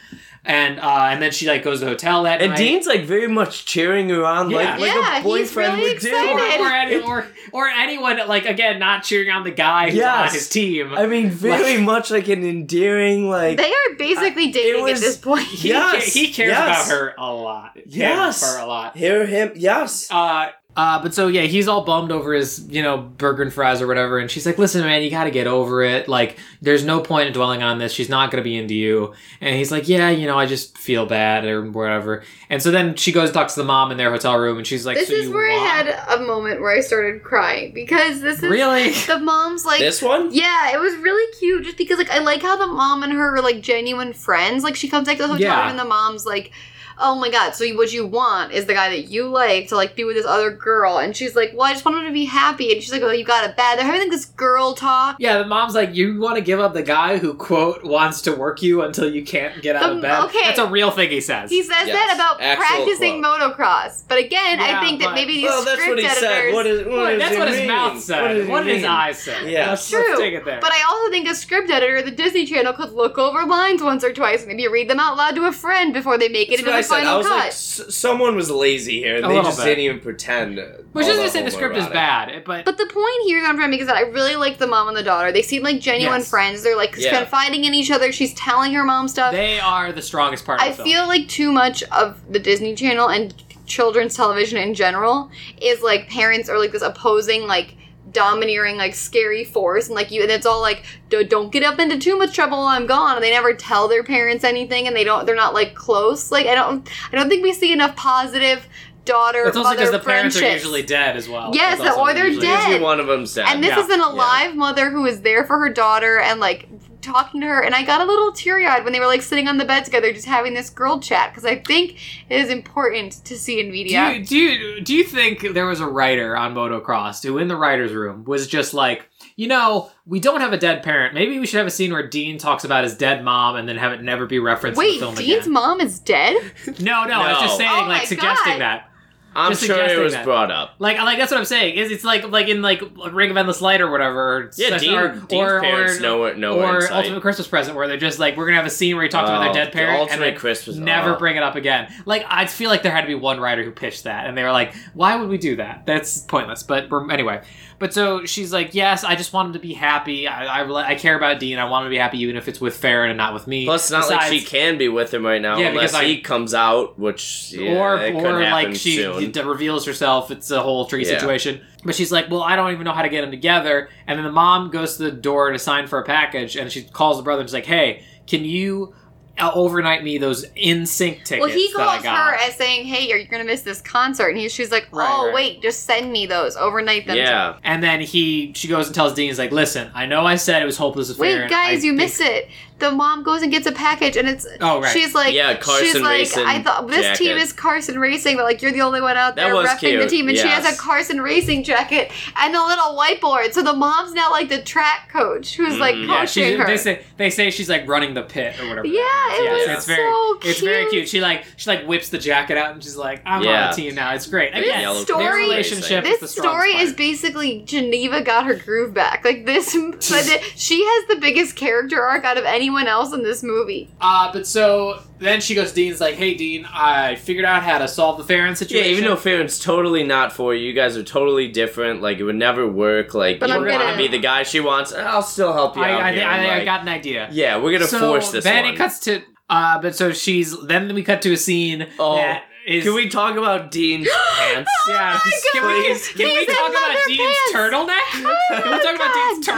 And uh, and then she like goes to the hotel that and night. And Dean's like very much cheering her on, yeah. like, like yeah, a boyfriend really would do. Or, or, or, or anyone, like, again, not cheering on the guy who's yes. on his team. I mean, very like, much like an endearing, like... They are basically dating was, at this point. He, yes, he cares yes. about her a lot. He yes. cares about her a lot. Hear him, yes. Uh, uh, but so, yeah, he's all bummed over his, you know, burger and fries or whatever. And she's like, listen, man, you gotta get over it. Like, there's no point in dwelling on this. She's not gonna be into you. And he's like, yeah, you know, I just feel bad or whatever. And so then she goes and talks to the mom in their hotel room, and she's like, this so is where want... I had a moment where I started crying, because this is really the mom's like this one. Yeah, it was really cute, just because like I like how the mom and her are like genuine friends. Like she comes back to the hotel yeah. room, and the mom's like, oh my god, so what you want is the guy that you like to like be with this other girl, and she's like, well, I just want him to be happy, and she's like, oh, you got it bad. They're having like this girl talk. Yeah, the mom's like, you want to give up the guy who quote wants to work you until you can't get out the, of bed. Okay. That's a real thing he says. He says yes. that about Actual practicing quote. Motocross. But again, yeah, I think that maybe these well, script that's what he editors. Said. What is, what what, that's what his mean? Mouth said. What did his eyes say? Yeah, that's true. Let's take it there. But I also think a script editor at the Disney Channel could look over lines once or twice and maybe read them out loud to a friend before they make it that's into the. I, said, I was cut. Like, s- someone was lazy here. They just bit. Didn't even pretend. Which isn't to say the script is bad, but... But the point here that I'm trying to make is that I really like the mom and the daughter. They seem like genuine yes. friends. They're, like, yeah. confiding in each other. She's telling her mom stuff. They are the strongest part I of the film. I feel like too much of the Disney Channel and children's television in general is, like, parents are, like, this opposing, like... domineering, like, scary force, and, like, you, and it's all, like, don't get up into too much trouble while I'm gone, and they never tell their parents anything, and they don't, they're not, like, close, like, I don't, I don't think we see enough positive daughter, mother friendships. It's also because the parents are usually dead as well. Yes, or they're usually, dead. Usually one of them's dead. And this yeah. is an alive yeah. mother who is there for her daughter, and, like, talking to her, and I got a little teary-eyed when they were like sitting on the bed together just having this girl chat, because I think it is important to see in media. Do you, do you, do you think there was a writer on Motocross who in the writer's room was just like, you know, we don't have a dead parent. Maybe we should have a scene where Dean talks about his dead mom and then have it never be referenced Wait, in the film Dean's again. Wait, Dean's mom is dead? No, no, no, I was just saying, oh like suggesting God. That. I'm just sure it was that. Brought up. Like, like that's what I'm saying. It's, it's like, like in like Ring of Endless Light or whatever. Yeah, Dean, or, Dean's or, parents or, know no Or insight. Ultimate Christmas Present, where they're just like, we're gonna have a scene where he talks oh, about their dead parents the and Christmas, never oh. bring it up again. Like, I feel like there had to be one writer who pitched that, and they were like, why would we do that? That's pointless. But anyway, but so she's like, yes, I just want him to be happy. I, I, I care about Dean. I want him to be happy, even if it's with Farron and not with me. Plus, it's not Besides, like she can be with him right now yeah, unless I, he comes out, which yeah, or it could or like she. Soon. That reveals herself. It's a whole tricky yeah. situation. But she's like, well, I don't even know how to get them together. And then the mom goes to the door to sign for a package, and she calls the brother and she's like, hey, can you overnight me those NSYNC tickets? Well, he calls her as saying, hey, are you going to miss this concert? And he, she's like, oh, right, right. wait, just send me those. Overnight them. Yeah. To- and then he, she goes and tells Dean, he's like, listen, I know I said it was hopeless affair. Wait, guys, you think- miss it. The mom goes and gets a package, and it's oh, right. she's like, yeah, Carson she's like, I thought this jacket. Team is Carson Racing, but like you're the only one out there repping cute. The team, and yes. she has a Carson Racing jacket and a little whiteboard. So the mom's now like the track coach who's mm, like coaching yeah, her. They say, they say she's like running the pit or whatever. Yeah, it yeah, was so it's very, so cute. It's very cute. She like she like whips the jacket out and she's like, I'm yeah. on the team now. It's great. Again, this story, relationship this is the story is basically Geneva got her groove back. Like this, she has the biggest character arc out of any. Anyone else in this movie. Uh, but so then she goes to Dean's like, hey Dean, I figured out how to solve the Farron situation. Yeah, even though Farron's totally not for you, you guys are totally different, like it would never work, like but you want to be the guy she wants, I'll still help you I, out I, here. I, I, like, I got an idea. Yeah, we're going to so force this then one. Then it cuts to, uh, but so she's, then we cut to a scene oh. that is... Can we talk about Dean's pants? Yeah, oh can we, can we talk about pants. Dean's turtleneck? Oh can we talk God. About Dean's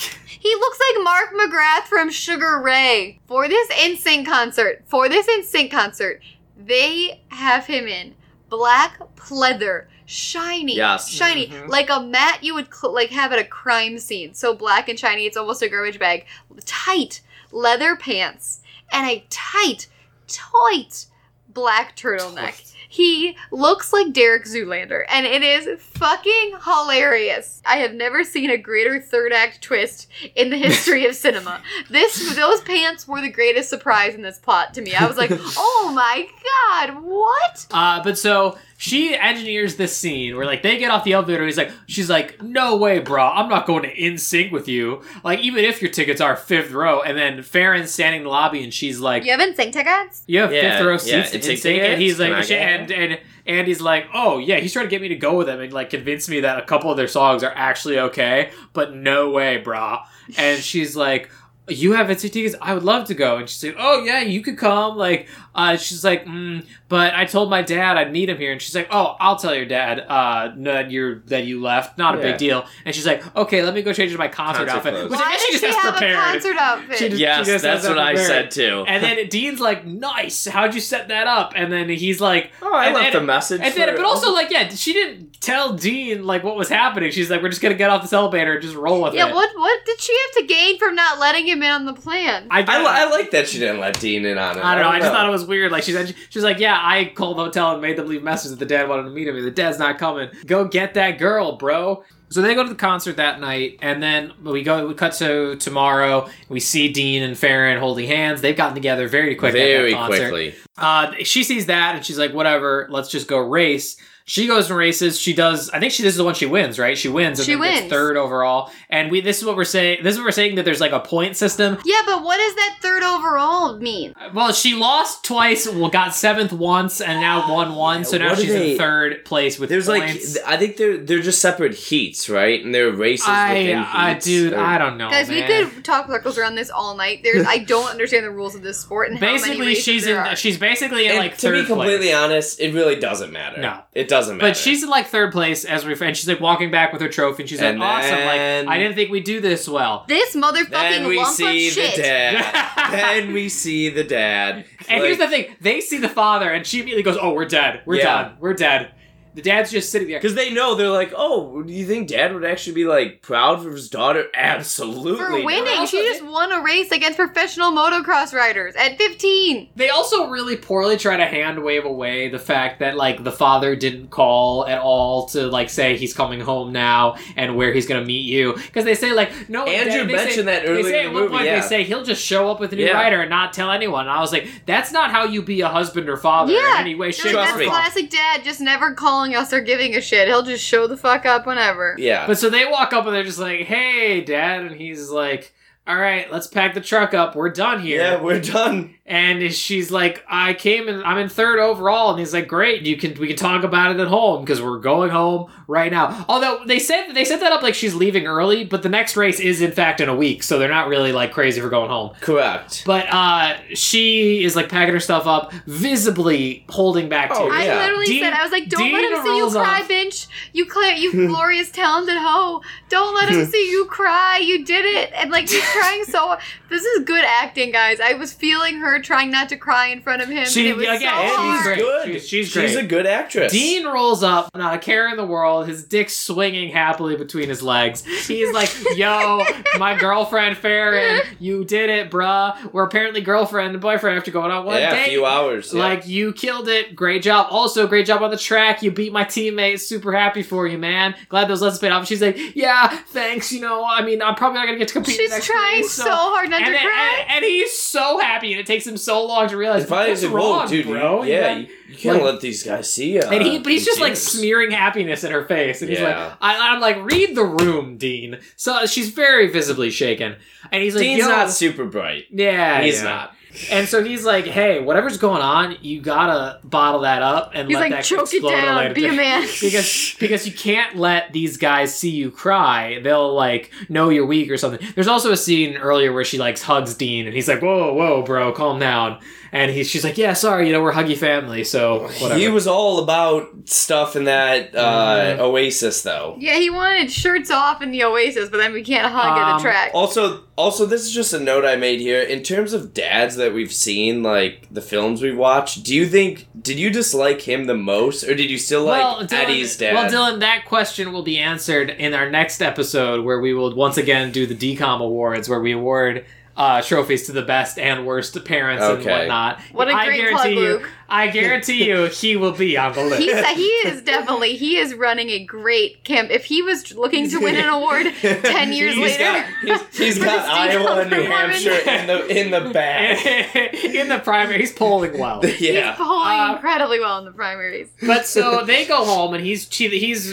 turtleneck? He looks like Mark McGrath from Sugar Ray. For this NSYNC concert, for this NSYNC concert, they have him in black pleather, shiny, yes. shiny, mm-hmm. like a mat you would cl- like have at a crime scene. So black and shiny, it's almost a garbage bag. Tight leather pants and a tight, tight black turtleneck. He looks like Derek Zoolander, and it is fucking hilarious. I have never seen a greater third act twist in the history of cinema. This, those pants were the greatest surprise in this plot to me. I was like, oh my god, what? Uh, but so... she engineers this scene where, like, they get off the elevator and he's like, she's like, no way, bro, I'm not going to NSYNC with you. Like, even if your tickets are fifth row. And then Farron's standing in the lobby and she's like, you have NSYNC tickets? You have yeah, fifth row seats yeah, in NSYNC? Tickets? And he's like, and, and, and he's like, oh, yeah, he's trying to get me to go with him and, like, convince me that a couple of their songs are actually okay. But no way, bro. And she's like, you have N sync tickets? I would love to go. And she's like, oh, yeah, you could come. Like, uh, she's like, mm, but I told my dad I'd meet him here. And she's like, oh, I'll tell your dad uh, that, you're, that you left. Not a yeah. big deal. And she's like, okay, let me go change into my concert, concert outfit. Clothes. Which Why I guess she, she just has prepared. A concert outfit? She just, yes, she just that's what prepared. I said, too. And then Dean's like, nice, how'd you set that up? And then he's like... Oh, I and, left and, a message and then, But also, like, yeah, she didn't tell Dean, like, what was happening. She's like, we're just going to get off this elevator and just roll with yeah, it. Yeah, what, what did she have to gain from not letting him in on the plan? I, I, I like that she didn't let Dean in on it. I don't know. I, don't I just know. thought it was weird. Like she said, she, she was like, yeah, I called the hotel and made them leave messages that the dad wanted to meet him. The dad's not coming. Go get that girl, bro. So they go to the concert that night, and then we go. We cut to tomorrow. We see Dean and Farron holding hands. They've gotten together very quickly. Very quickly. Uh, she sees that, and she's like, whatever, let's just go race. She goes and races. She does. I think she. This is the one she wins, right? She wins. And she then wins. Gets third overall. And we. This is what we're saying. This is what we're saying that there's like a point system. Yeah, but what does that third overall mean? Well, she lost twice. Well, got seventh once, and now won one. Yeah, so now she's they, in third place with there's points. Like, I think they're they're just separate heats, right? And they're races. I, within heats. I, dude, I don't know, guys. Man. We could talk circles around this all night. There's. I don't understand the rules of this sport. And basically, how many races she's there in. Are. She's basically in and like to third be completely place. honest, it really doesn't matter. No, it. Doesn't matter. But she's in like third place as we and she's like walking back with her trophy and she's and like awesome like I didn't think we'd do this well. This motherfucking then we lump see of the shit. Dad. Then we see the dad. And like, here's the thing, they see the father and she immediately goes, "Oh, we're dead. We're yeah. done. We're dead." The dad's just sitting there. Because they know, they're like, oh, do you think dad would actually be, like, proud of his daughter? Absolutely. For winning. Also, she just won a race against professional motocross riders at fifteen. They also really poorly try to hand wave away the fact that, like, the father didn't call at all to, like, say he's coming home now and where he's going to meet you. Because they say, like, no. Andrew they, mentioned they say, that earlier say, in the movie, point, yeah. They say he'll just show up with a new yeah. rider and not tell anyone. And I was like, that's not how you be a husband or father yeah. in any way. No, that's me. Classic dad just never calling us or giving a shit. He'll just show the fuck up whenever. Yeah. But so they walk up and they're just like, hey, dad. And he's like, all right, let's pack the truck up. We're done here. Yeah, we're done. And she's like, I came in, I'm in third overall. And he's like, great, you can we can talk about it at home because we're going home right now. Although they said they set that up like she's leaving early, but the next race is in fact in a week. So they're not really like crazy for going home. Correct. But uh, she is like packing her stuff up, visibly holding back oh, tears. Yeah. I literally Dean, said, I was like, don't Dean let him see you cry, off. Bitch. You, cl- you glorious, talented hoe. Don't let him see you cry. You did it. And like, he's trying so This is good acting, guys. I was feeling her trying not to cry in front of him. She, and it was again, so hard. She's good. She's, she's great. She's a good actress. Dean rolls up, not a care in the world, his dick swinging happily between his legs. He's like, yo, my girlfriend Farron, you did it, bruh. We're apparently girlfriend and boyfriend after going on one yeah, date. A few hours. Yeah. Like, you killed it. Great job. Also, great job on the track. You beat my teammates. Super happy for you, man. Glad those lessons paid off. She's like, yeah, thanks. You know, I mean, I'm probably not going to get to compete she's next trying day, so, so hard not to and, cry. And, and he's so happy, and it takes him so long to realize what's wrong, dude, bro. Yeah, you, you can't like, let these guys see you. And he, but he's just tears. Like smearing happiness in her face, and yeah. he's like, I, "I'm like, read the room, Dean." So she's very visibly shaken, and he's like, "Dean's Yo. not super bright." Yeah, he's yeah. not. And so he's like, hey, whatever's going on, you gotta bottle that up and he's let like, that choke explode it down, be a man. because because you can't let these guys see you cry. They'll like know you're weak or something. There's also a scene earlier where she like hugs Dean and he's like, whoa, whoa, bro, calm down. And he's she's like, yeah, sorry, you know, we're huggy family, so whatever. He was all about stuff in that uh, mm. Oasis, though. Yeah, he wanted shirts off in the Oasis, but then we can't hug um, at a track. Also, also, this is just a note I made here. In terms of dads that we've seen, like, the films we've watched, do you think, did you dislike him the most, or did you still like well, Dylan, Eddie's dad? Well, Dylan, that question will be answered in our next episode, where we will once again do the D COM Awards, where we award... Uh, trophies to the best and worst parents okay. and whatnot. What a great plug, Luke. I guarantee you he will be on the list. He's, he is definitely, he is running a great camp. If he was looking to win an award ten years he's later. Got, he's he's got Iowa and New Hampshire in the, in the bag. In the primary. He's polling well. Yeah. He's polling uh, incredibly well in the primaries. But so they go home and he's he's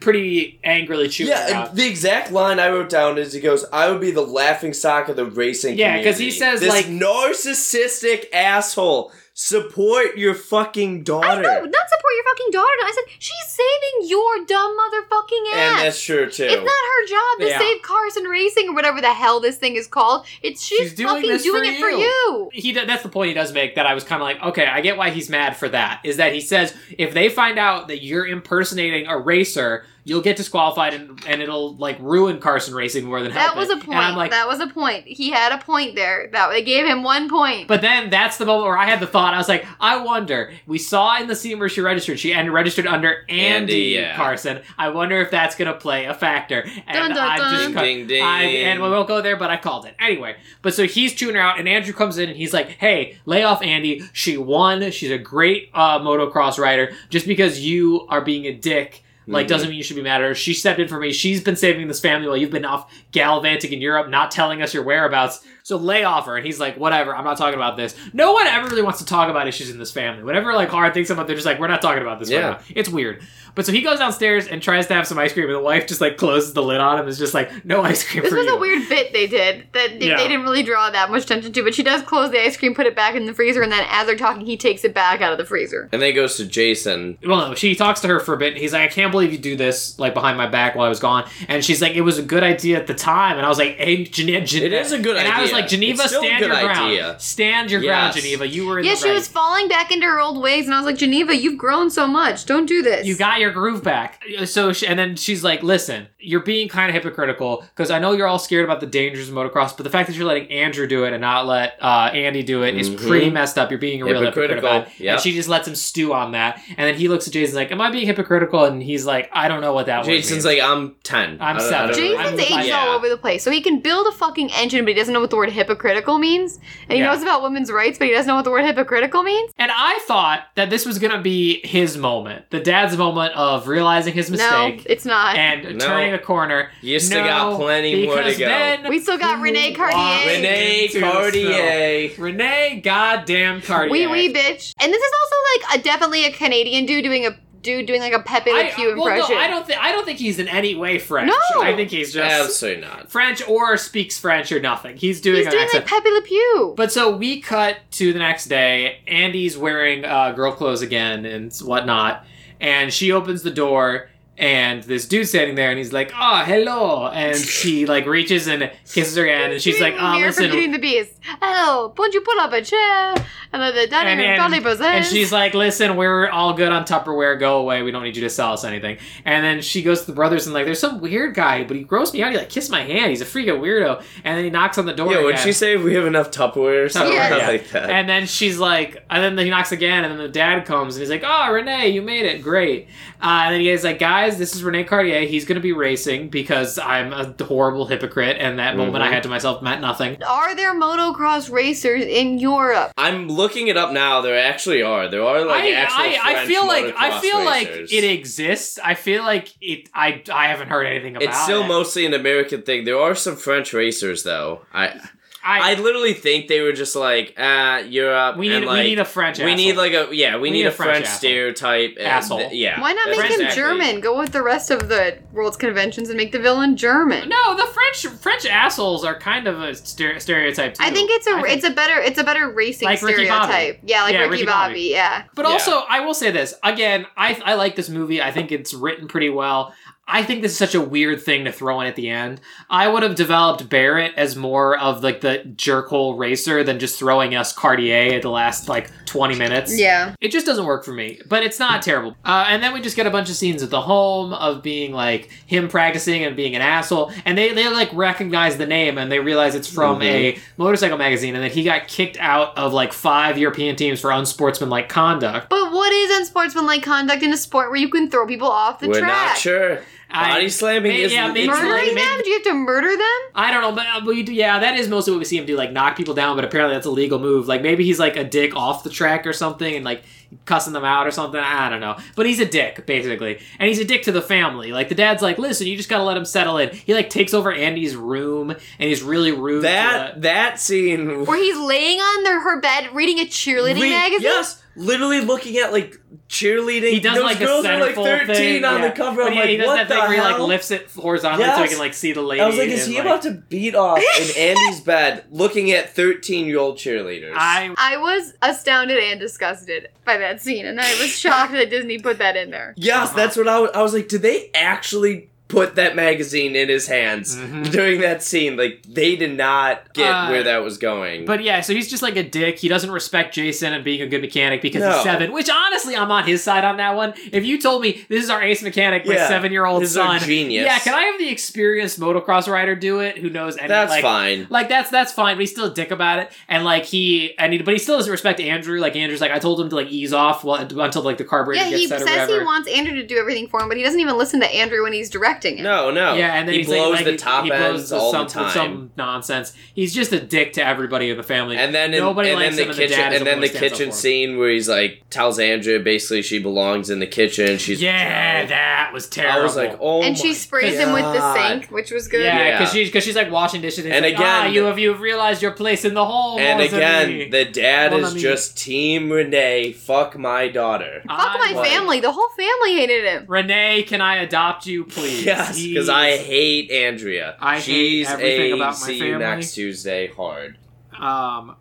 pretty angrily chewing Yeah, out. The exact line I wrote down is he goes, I would be the laughing stock of the racing yeah, community. Yeah, because he says this like... narcissistic asshole. Support your fucking daughter. I know, not support your fucking daughter. I said, she's saving your dumb motherfucking ass. And that's true, too. It's not her job to yeah. save Carson Racing or whatever the hell this thing is called. It's She's, she's doing fucking doing for it you. for you. He That's the point he does make that I was kind of like, okay, I get why he's mad for that. Is that he says, if they find out that you're impersonating a racer, you'll get disqualified and, and it'll, like, ruin Carson Racing more than help That was it. a point. And I'm like, that was a point. He had a point there. That They gave him one point. But then that's the moment where I had the thought. I was like, I wonder. We saw in the scene where she registered. She and registered under Andy, Andy yeah. Carson. I wonder if that's going to play a factor. And dun, dun, I'm just ding, co- ding, ding. I, and we won't go there, but I called it. Anyway. But so he's chewing her out, and Andrew comes in, and he's like, hey, lay off Andy. She won. She's a great uh, motocross rider. Just because you are being a dick... Like, doesn't mean you should be mad at her. She stepped in for me. She's been saving this family while you've been off gallivanting in Europe, not telling us your whereabouts. So lay off her. And he's like, whatever, I'm not talking about this. No one ever really wants to talk about issues in this family. Whenever, like, hard things come up, they're just like, we're not talking about this yeah. right now. It's weird. But so he goes downstairs and tries to have some ice cream, and the wife just, like, closes the lid on him and is just like, no ice cream this for you. This was a weird bit they did that they, yeah. they didn't really draw that much attention to, but she does close the ice cream, put it back in the freezer, and then as they're talking, he takes it back out of the freezer. And then he goes to Jason. Well, no, she talks to her for a bit, and he's like, I can't believe you do this, like, behind my back while I was gone. And she's like, it was a good idea at the time. And I was like, hey, Geneva. Gen- it is a good and idea. And I was like, Geneva, stand your ground. Idea. Stand your yes. ground, Geneva. You were in yeah, the Yeah, she right. was falling back into her old ways, and I was like, Geneva, you've grown so much. Don't do this. You got your groove back. So, she, and then she's like, listen, you're being kind of hypocritical, because I know you're all scared about the dangers of motocross, but the fact that you're letting Andrew do it and not let uh, Andy do it mm-hmm. is pretty messed up. You're being a real hypocrite about it. Yep. And she just lets him stew on that. And then he looks at Jason like, am I being hypocritical? And he's like, I don't know what that was. Jason's like, I'm ten. I'm seven. Jason's age is all over the place. So he can build a fucking engine, but he doesn't know what the word hypocritical means. And he yeah. knows about women's rights, but he doesn't know what the word hypocritical means. And I thought that this was going to be his moment. The dad's moment of realizing his mistake. No, it's not. And no. turning a corner. You still no, got plenty more to go. We still got René Cartier. René Cartier. René goddamn Cartier. Wee wee bitch. And this is also like a, definitely a Canadian dude doing a dude doing like a Pepe Le Pew well, impression. No, I don't think I don't think he's in any way French. No. I think he's just absolutely not French or speaks French or nothing. He's doing, he's an doing accent. like Pepe Le Pew. But so we cut to the next day. Andy's wearing uh, girl clothes again and whatnot, and she opens the door. And this dude's standing there, and he's like, "Oh, hello!" And she like reaches and kisses her hand, and she's like, "Oh, listen." From Beauty and the Beast. Hello, would you put up a chair? And the dining room totally And she's like, "Listen, we're all good on Tupperware. Go away. We don't need you to sell us anything." And then she goes to the brothers and like, "There's some weird guy, but he grossed me out. He like kissed my hand. He's a freaking weirdo." And then he knocks on the door. Yeah, would she say we have enough Tupperware or something yeah. Yeah. like that? And then she's like, and then he knocks again, and then the dad comes and he's like, "Oh, Renee, you made it. Great." Uh, and then he's like, "Guys, this is René Cartier. He's going to be racing because I'm a horrible hypocrite." And that mm-hmm. moment I had to myself meant nothing. Are there motocross racers in Europe? I'm looking it up now. There actually are. There are like I, actual I, French I feel like I feel racers. like it exists. I feel like it. I I haven't heard anything about it. It's still it. mostly an American thing. There are some French racers though. I. I, I literally think they were just like, ah, Europe. We need, and like, we need a French. We asshole. need like a yeah. We, we need, need a French, French stereotype. And asshole. Th- yeah. Why not make French him athlete. German? Go with the rest of the world's conventions and make the villain German. No, the French French assholes are kind of a stere- stereotype too. I think it's a think it's a better it's a better racing like stereotype. Yeah, like yeah, Ricky, Ricky Bobby. Bobby. Yeah. But yeah. also, I will say this again. I I like this movie. I think it's written pretty well. I think this is such a weird thing to throw in at the end. I would have developed Barrett as more of like the jerkhole racer than just throwing us Cartier at the last like twenty minutes. Yeah. It just doesn't work for me, but it's not terrible. Uh, and then we just get a bunch of scenes at the home of being like him practicing and being an asshole. And they, they like recognize the name and they realize it's from mm-hmm. a motorcycle magazine and that he got kicked out of like five European teams for unsportsmanlike conduct. But what is unsportsmanlike conduct in a sport where you can throw people off the We're track? We're not sure. Body I, slamming may, is yeah, murdering slamming. them? Do you have to murder them? I don't know, but we do. Yeah, that is mostly what we see him do, like knock people down. But apparently that's a legal move. Like maybe he's like a dick off the track or something, and like cussing them out or something. I don't know. But he's a dick basically, and he's a dick to the family. Like the dad's like, listen, you just gotta let him settle in. He like takes over Andy's room, and he's really rude. That to the... that scene where he's laying on their her bed reading a cheerleading Re- magazine. Yes. Literally looking at, like, cheerleading. He does, Those like, girls a are, like, thirteen thing. on yeah. the cover. But I'm yeah, like, he does what that the thing hell? Where he, like, lifts it horizontally yes. so he can, like, see the lady. I was like, is and, he like... about to beat off in Andy's bed looking at thirteen-year-old cheerleaders? I... I was astounded and disgusted by that scene, and I was shocked that Disney put that in there. Yes, uh-huh. that's what I was... I was like, did they actually... put that magazine in his hands mm-hmm. during that scene. Like, they did not get uh, where that was going. But yeah, so he's just like a dick. He doesn't respect Jason and being a good mechanic because no. he's seven, which honestly, I'm on his side on that one. If you told me, this is our ace mechanic, my yeah, seven-year-old this son. This is our genius. Yeah, can I have the experienced motocross rider do it who knows anything? That's like, fine. Like, that's that's fine, but he's still a dick about it. And like, he, and he, but he still doesn't respect Andrew. Like, Andrew's like, I told him to like ease off while, until like the carburetor yeah, gets set or whatever. Yeah, he says he wants Andrew to do everything for him, but he doesn't even listen to Andrew when he's directing. It. No, no. Yeah, and then he blows like, the top he, he blows ends all some, the time. Some nonsense. He's just a dick to everybody in the family. And then in, nobody and likes then him. The kitchen, and, the and then the kitchen scene where he's like tells Andrea basically she belongs in the kitchen. She's yeah, oh. that was terrible. I was like, oh, and my she sprays God. him with the sink, which was good. Yeah, because yeah. she's because she's like washing dishes. And, and like, again, ah, you have you have realized your place in the home. And again, the dad is just team Renee. Fuck my daughter. Fuck my family. The whole family hated him. Renee, can I adopt you, please? Yes, because I hate Andrea. I She's hate everything a about my see family. You next Tuesday hard. Um,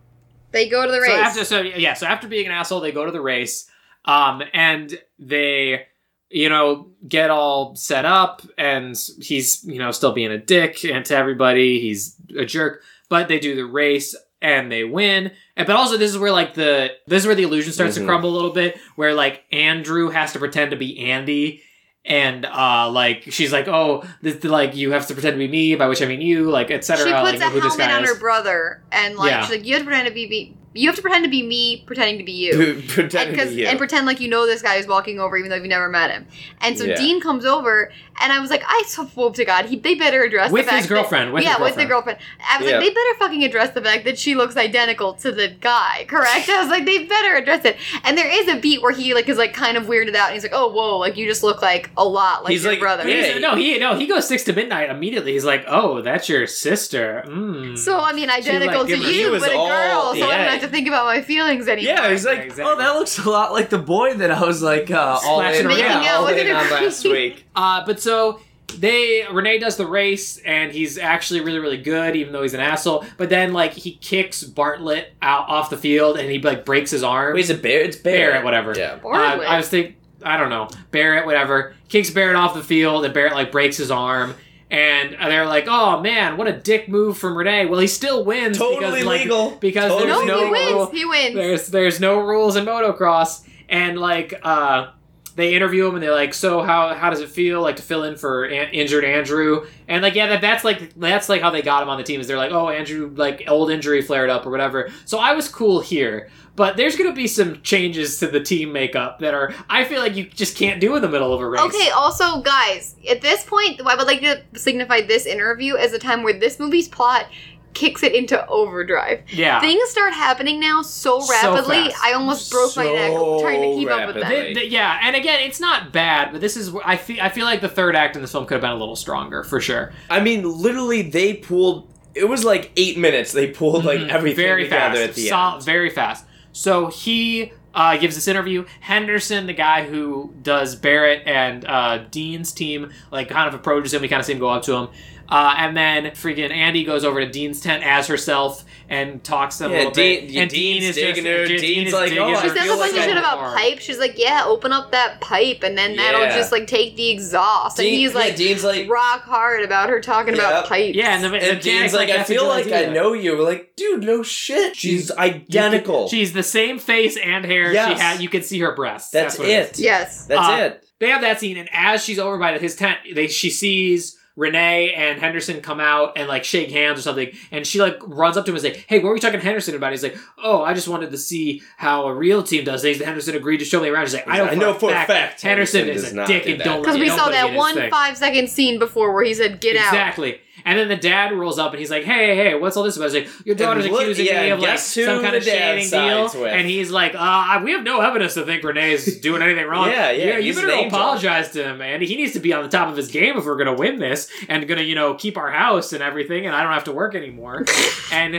they go to the race. So after, so yeah, so after being an asshole, they go to the race, um, and they, you know, get all set up, and he's, you know, still being a dick and to everybody, he's a jerk. But they do the race. And they win. And, but also this is where like the this is where the illusion starts mm-hmm. to crumble a little bit, where like Andrew has to pretend to be Andy. And uh, like she's like, oh, this, like you have to pretend to be me, by which I mean you, like et cetera. She puts like, a helmet on her brother, and like yeah. she's like, you have to pretend to be me. You have to pretend to be me, pretending to be you, pretend and, to be you. and pretend like you know this guy is walking over, even though you've never met him. And so yeah. Dean comes over, and I was like, I hope to God, he, they better address with the fact his girlfriend, that, with yeah, his girlfriend. with the girlfriend. I was yeah. like, they better fucking address the fact that she looks identical to the guy, correct? I was like, they better address it. And there is a beat where he like is like kind of weirded out, and he's like, oh whoa, like you just look like a lot like he's your like, brother. Hey. No, he no, he goes six to midnight immediately. He's like, oh, that's your sister. Mm. So I mean, identical she, like, to you, but a all, girl. So yeah. I'm not think about my feelings anymore. Yeah, he's like, exactly. oh, that looks a lot like the boy that I was like uh, all in, around, out, all in on last week. Uh, but so they, Renee does the race, and he's actually really, really good, even though he's an asshole. But then, like, he kicks Bartlett out off the field, and he like breaks his arm. Wait, is it Barrett? It's Barrett, Barrett whatever. Yeah, uh, I was thinking, I don't know, Barrett, whatever. Kicks Barrett off the field, and Barrett like breaks his arm. And they're like, oh man, what a dick move from Renee. Well, he still wins. Totally because, like, legal. Because totally there's no, no he wins. Rule. He wins. There's, there's no rules in motocross. And like, uh, they interview him and they're like, so how, how does it feel like to fill in for an- injured Andrew? And like, yeah, that, that's like, that's like how they got him on the team is they're like, oh, Andrew, like old injury flared up or whatever. So I was cool here. But there's going to be some changes to the team makeup that are, I feel like you just can't do in the middle of a race. Okay, also, guys, at this point, I would like to signify this interview as a time where this movie's plot kicks it into overdrive. Yeah. Things start happening now so rapidly, so I almost broke so my neck trying to keep rapidly. up with them. The, the, yeah, and again, it's not bad, but this is, I feel, I feel like the third act in this film could have been a little stronger, for sure. I mean, literally, they pulled, it was like eight minutes, they pulled like mm-hmm. everything very together fast. at the so, end. Very fast. So he uh, gives this interview. Henderson, the guy who does Barrett and uh, Dean's team, like kind of approaches him. We kind of see him go up to him. Uh, and then freaking Andy goes over to Dean's tent as herself and talks to him yeah, a little Dean, bit. Yeah, and Dean's Dean is digging just, her. Dean Dean's is like, oh, her. She says something like about hard. pipe. She's like, yeah, open up that pipe, and then yeah. that'll just like take the exhaust. Dean, and he's like, yeah, Dean's like, rock hard about her talking yeah. about pipes. Yeah, and, the, and, and Dean's like, like I feel like I know you. We're like, dude, no shit. She's identical. She's the same face and hair. Yes. She had. You can see her breasts. That's, That's it. it yes. That's uh, it. They have that scene, and as she's over by his tent, they she sees René and Henderson come out and like shake hands or something, and she like runs up to him and is like, hey, what were we talking to Henderson about? He's like, oh, I just wanted to see how a real team does things. Henderson agreed to show me around. He's like, I don't I know for a fact, fact Henderson, Henderson is a dick do and don't because we saw that one five second scene before where he said get exactly. out exactly. And then the dad rolls up and he's like, hey, hey, what's all this about? He's like, your daughter's look, accusing yeah, me of like some kind of shading deal. With. And he's like, uh, we have no evidence to think Renee's doing anything wrong. yeah, yeah. yeah you better apologize to him, man. He needs to be on the top of his game if we're going to win this and going to, you know, keep our house and everything. And I don't have to work anymore. and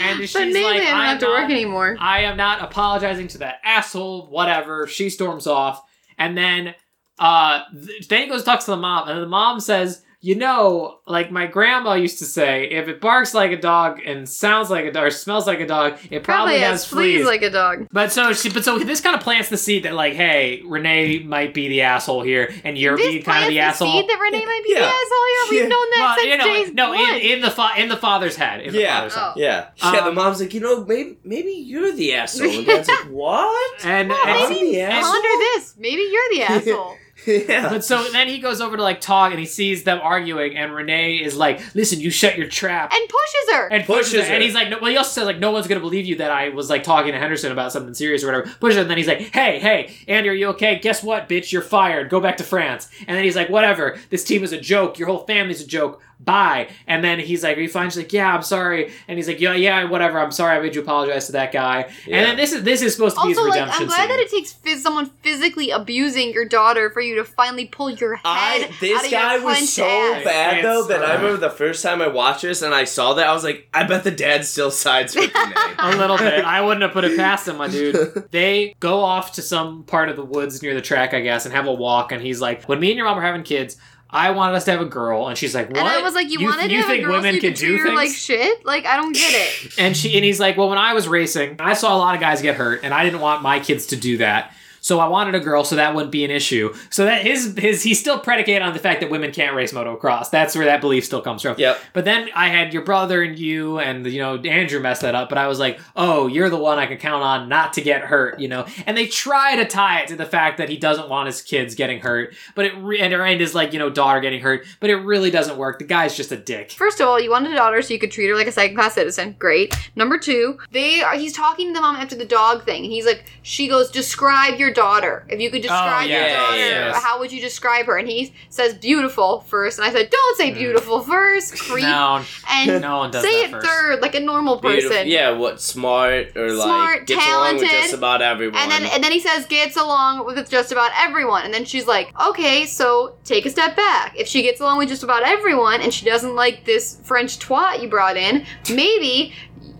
and she's like, I don't have to work anymore. I am not apologizing to that asshole, whatever. She storms off. And then, uh, then he goes and talks to the mom. And the mom says, you know, like my grandma used to say, if it barks like a dog and sounds like a dog, or smells like a dog, it probably, probably has, has fleas. fleas like a dog. But so, she, but so this kind of plants the seed that, like, hey, René might be the asshole here, and you're this being kind of the, the asshole. This plants the seed that René might be yeah. the asshole here. We've yeah. known that well, since you know, days no, one. in, in the fa- in the father's head. In yeah. the father's oh. head. Yeah, um, yeah. The mom's like, you know, maybe maybe you're the asshole. And dad's like, what? And, well, and maybe I'm the asshole? Ponder this. Maybe you're the asshole. Yeah. But so then he goes over to like talk and he sees them arguing and René is like, listen, you shut your trap. And pushes her. And pushes, pushes her. her. And he's like, no, well, he also says like, no one's going to believe you that I was like talking to Henderson about something serious or whatever. Pushes her. And then he's like, hey, hey, Andy, are you okay? Guess what, bitch? You're fired. Go back to France. And then he's like, whatever. This team is a joke. Your whole family's a joke. Bye. And then he's like, are you fine? She's like, yeah, I'm sorry. And he's like, yeah, yeah, whatever. I'm sorry. I made you apologize to that guy. Yeah. And then this is this is supposed to also, be his redemption. Also, like, I'm glad scene. that it takes phys- someone physically abusing your daughter for you to finally pull your head I, this out of guy your was so ass. Bad though that I remember the first time I watched this and I saw that I was like, I bet the dad still sides with Renee. A little bit. I wouldn't have put it past him, my dude. They go off to some part of the woods near the track, I guess, and have a walk. And he's like, when me and your mom were having kids, I wanted us to have a girl, and she's like, "What?" And I was like, "You, you wanted you to have think a girl, women so you can do things like shit? Like, I don't get it." And she and he's like, "Well, when I was racing, I saw a lot of guys get hurt, and I didn't want my kids to do that." So I wanted a girl, so that wouldn't be an issue. So that his his he's still predicated on the fact that women can't race motocross. That's where that belief still comes from. Yep. But then I had your brother and you, and you know Andrew messed that up. But I was like, oh, you're the one I can count on not to get hurt, you know. And they try to tie it to the fact that he doesn't want his kids getting hurt, but it re- and her end is like you know daughter getting hurt, but it really doesn't work. The guy's just a dick. First of all, you wanted a daughter so you could treat her like a second class citizen. Great. Number two, they are, he's talking to the mom after the dog thing, and he's like, she goes, describe your daughter. If you could describe oh, yeah, your daughter, yeah, yeah. how would you describe her? And he says beautiful first, and I said, don't say beautiful mm. first, creep. No, and no one does say that it first. Third, like a normal person. Beautiful. Yeah, what smart or smart, like gets talented, along with just about everyone. And then and then he says gets along with just about everyone. And then she's like, okay, so take a step back. If she gets along with just about everyone, and she doesn't like this French twat you brought in, maybe.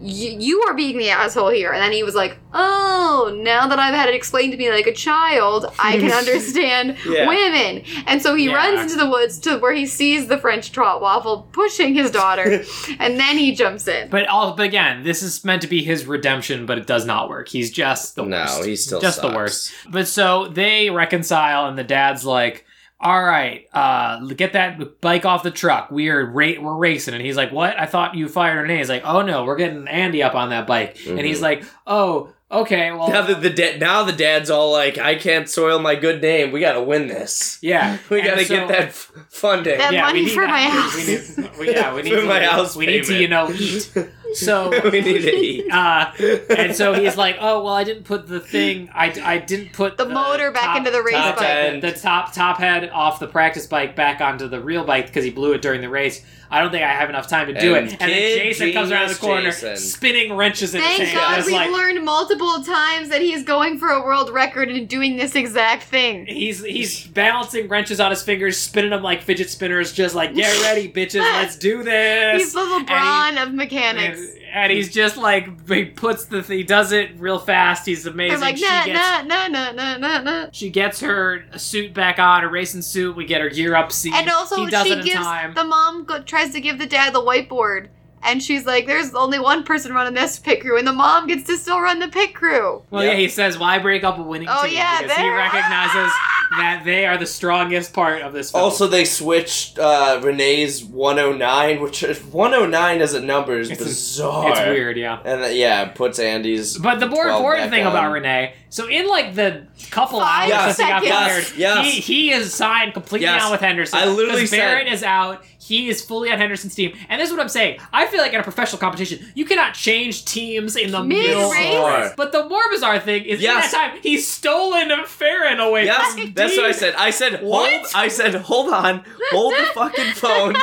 You, you are being the asshole here. And then he was like, oh, now that I've had it explained to me like a child, I can understand yeah. women. And so he yeah. runs into the woods to where he sees the French trot waffle pushing his daughter, and then he jumps in. But all, but again, this is meant to be his redemption, but it does not work. He's just the no, worst. No, he's still just sucks. the worst. But so they reconcile, and the dad's like, all right, uh, get that bike off the truck. We are ra- we're racing. And he's like, what? I thought you fired Renee. He's like, oh, no, we're getting Andy up on that bike. Mm-hmm. And he's like, oh, okay. Well, now the, the da- now the dad's all like, I can't soil my good name. We got to win this. Yeah. We got to so, get that f- funding. That yeah, money we need for that. my house. We need, we, yeah, we need for to, my house We payment. need to, you know, eat. So we need to eat. Uh, and so he's like, "Oh well, I didn't put the thing. I, I didn't put the, the motor back top, into the race top, bike. The, the top top head off the practice bike back onto the real bike because he blew it during the race. I don't think I have enough time to do and it." And then Jason comes around the corner, Jason. spinning wrenches in his hand. Thank God we've like, learned multiple times that he's going for a world record and doing this exact thing. He's he's balancing wrenches on his fingers, spinning them like fidget spinners, just like get ready, bitches, let's do this. He's the LeBron he, of mechanics. And, And he's just like, he puts the, th- he does it real fast. He's amazing. I'm like, nah, she gets, nah, nah, nah, nah, nah. She gets her suit back on, her racing suit. We get her gear up seat. And also, he does she it in gives, time. The mom go- tries to give the dad the whiteboard. And she's like, there's only one person running this pit crew, and the mom gets to still run the pit crew. Well, yep. yeah, he says, why break up a winning oh, team? Yeah, because he recognizes that they are the strongest part of this film. Also, they switched uh, Renee's one oh nine, which one oh nine as a number is it's bizarre. A, it's weird, yeah. And the, yeah, it puts Andy's But the more important thing on. about Renee, so in like the couple Five hours that he got fired, yes. he, he is signed completely yes. on with Henderson. I literally said... Barrett is out. He is fully on Henderson's team. And this is what I'm saying. I feel like in a professional competition, you cannot change teams in the Mid-race. middle of the race. But the more bizarre thing is yes. in that time, he's stolen Farron away yes, from Yes, that's what I said. I said, hold, I said, hold on. Hold the fucking phone.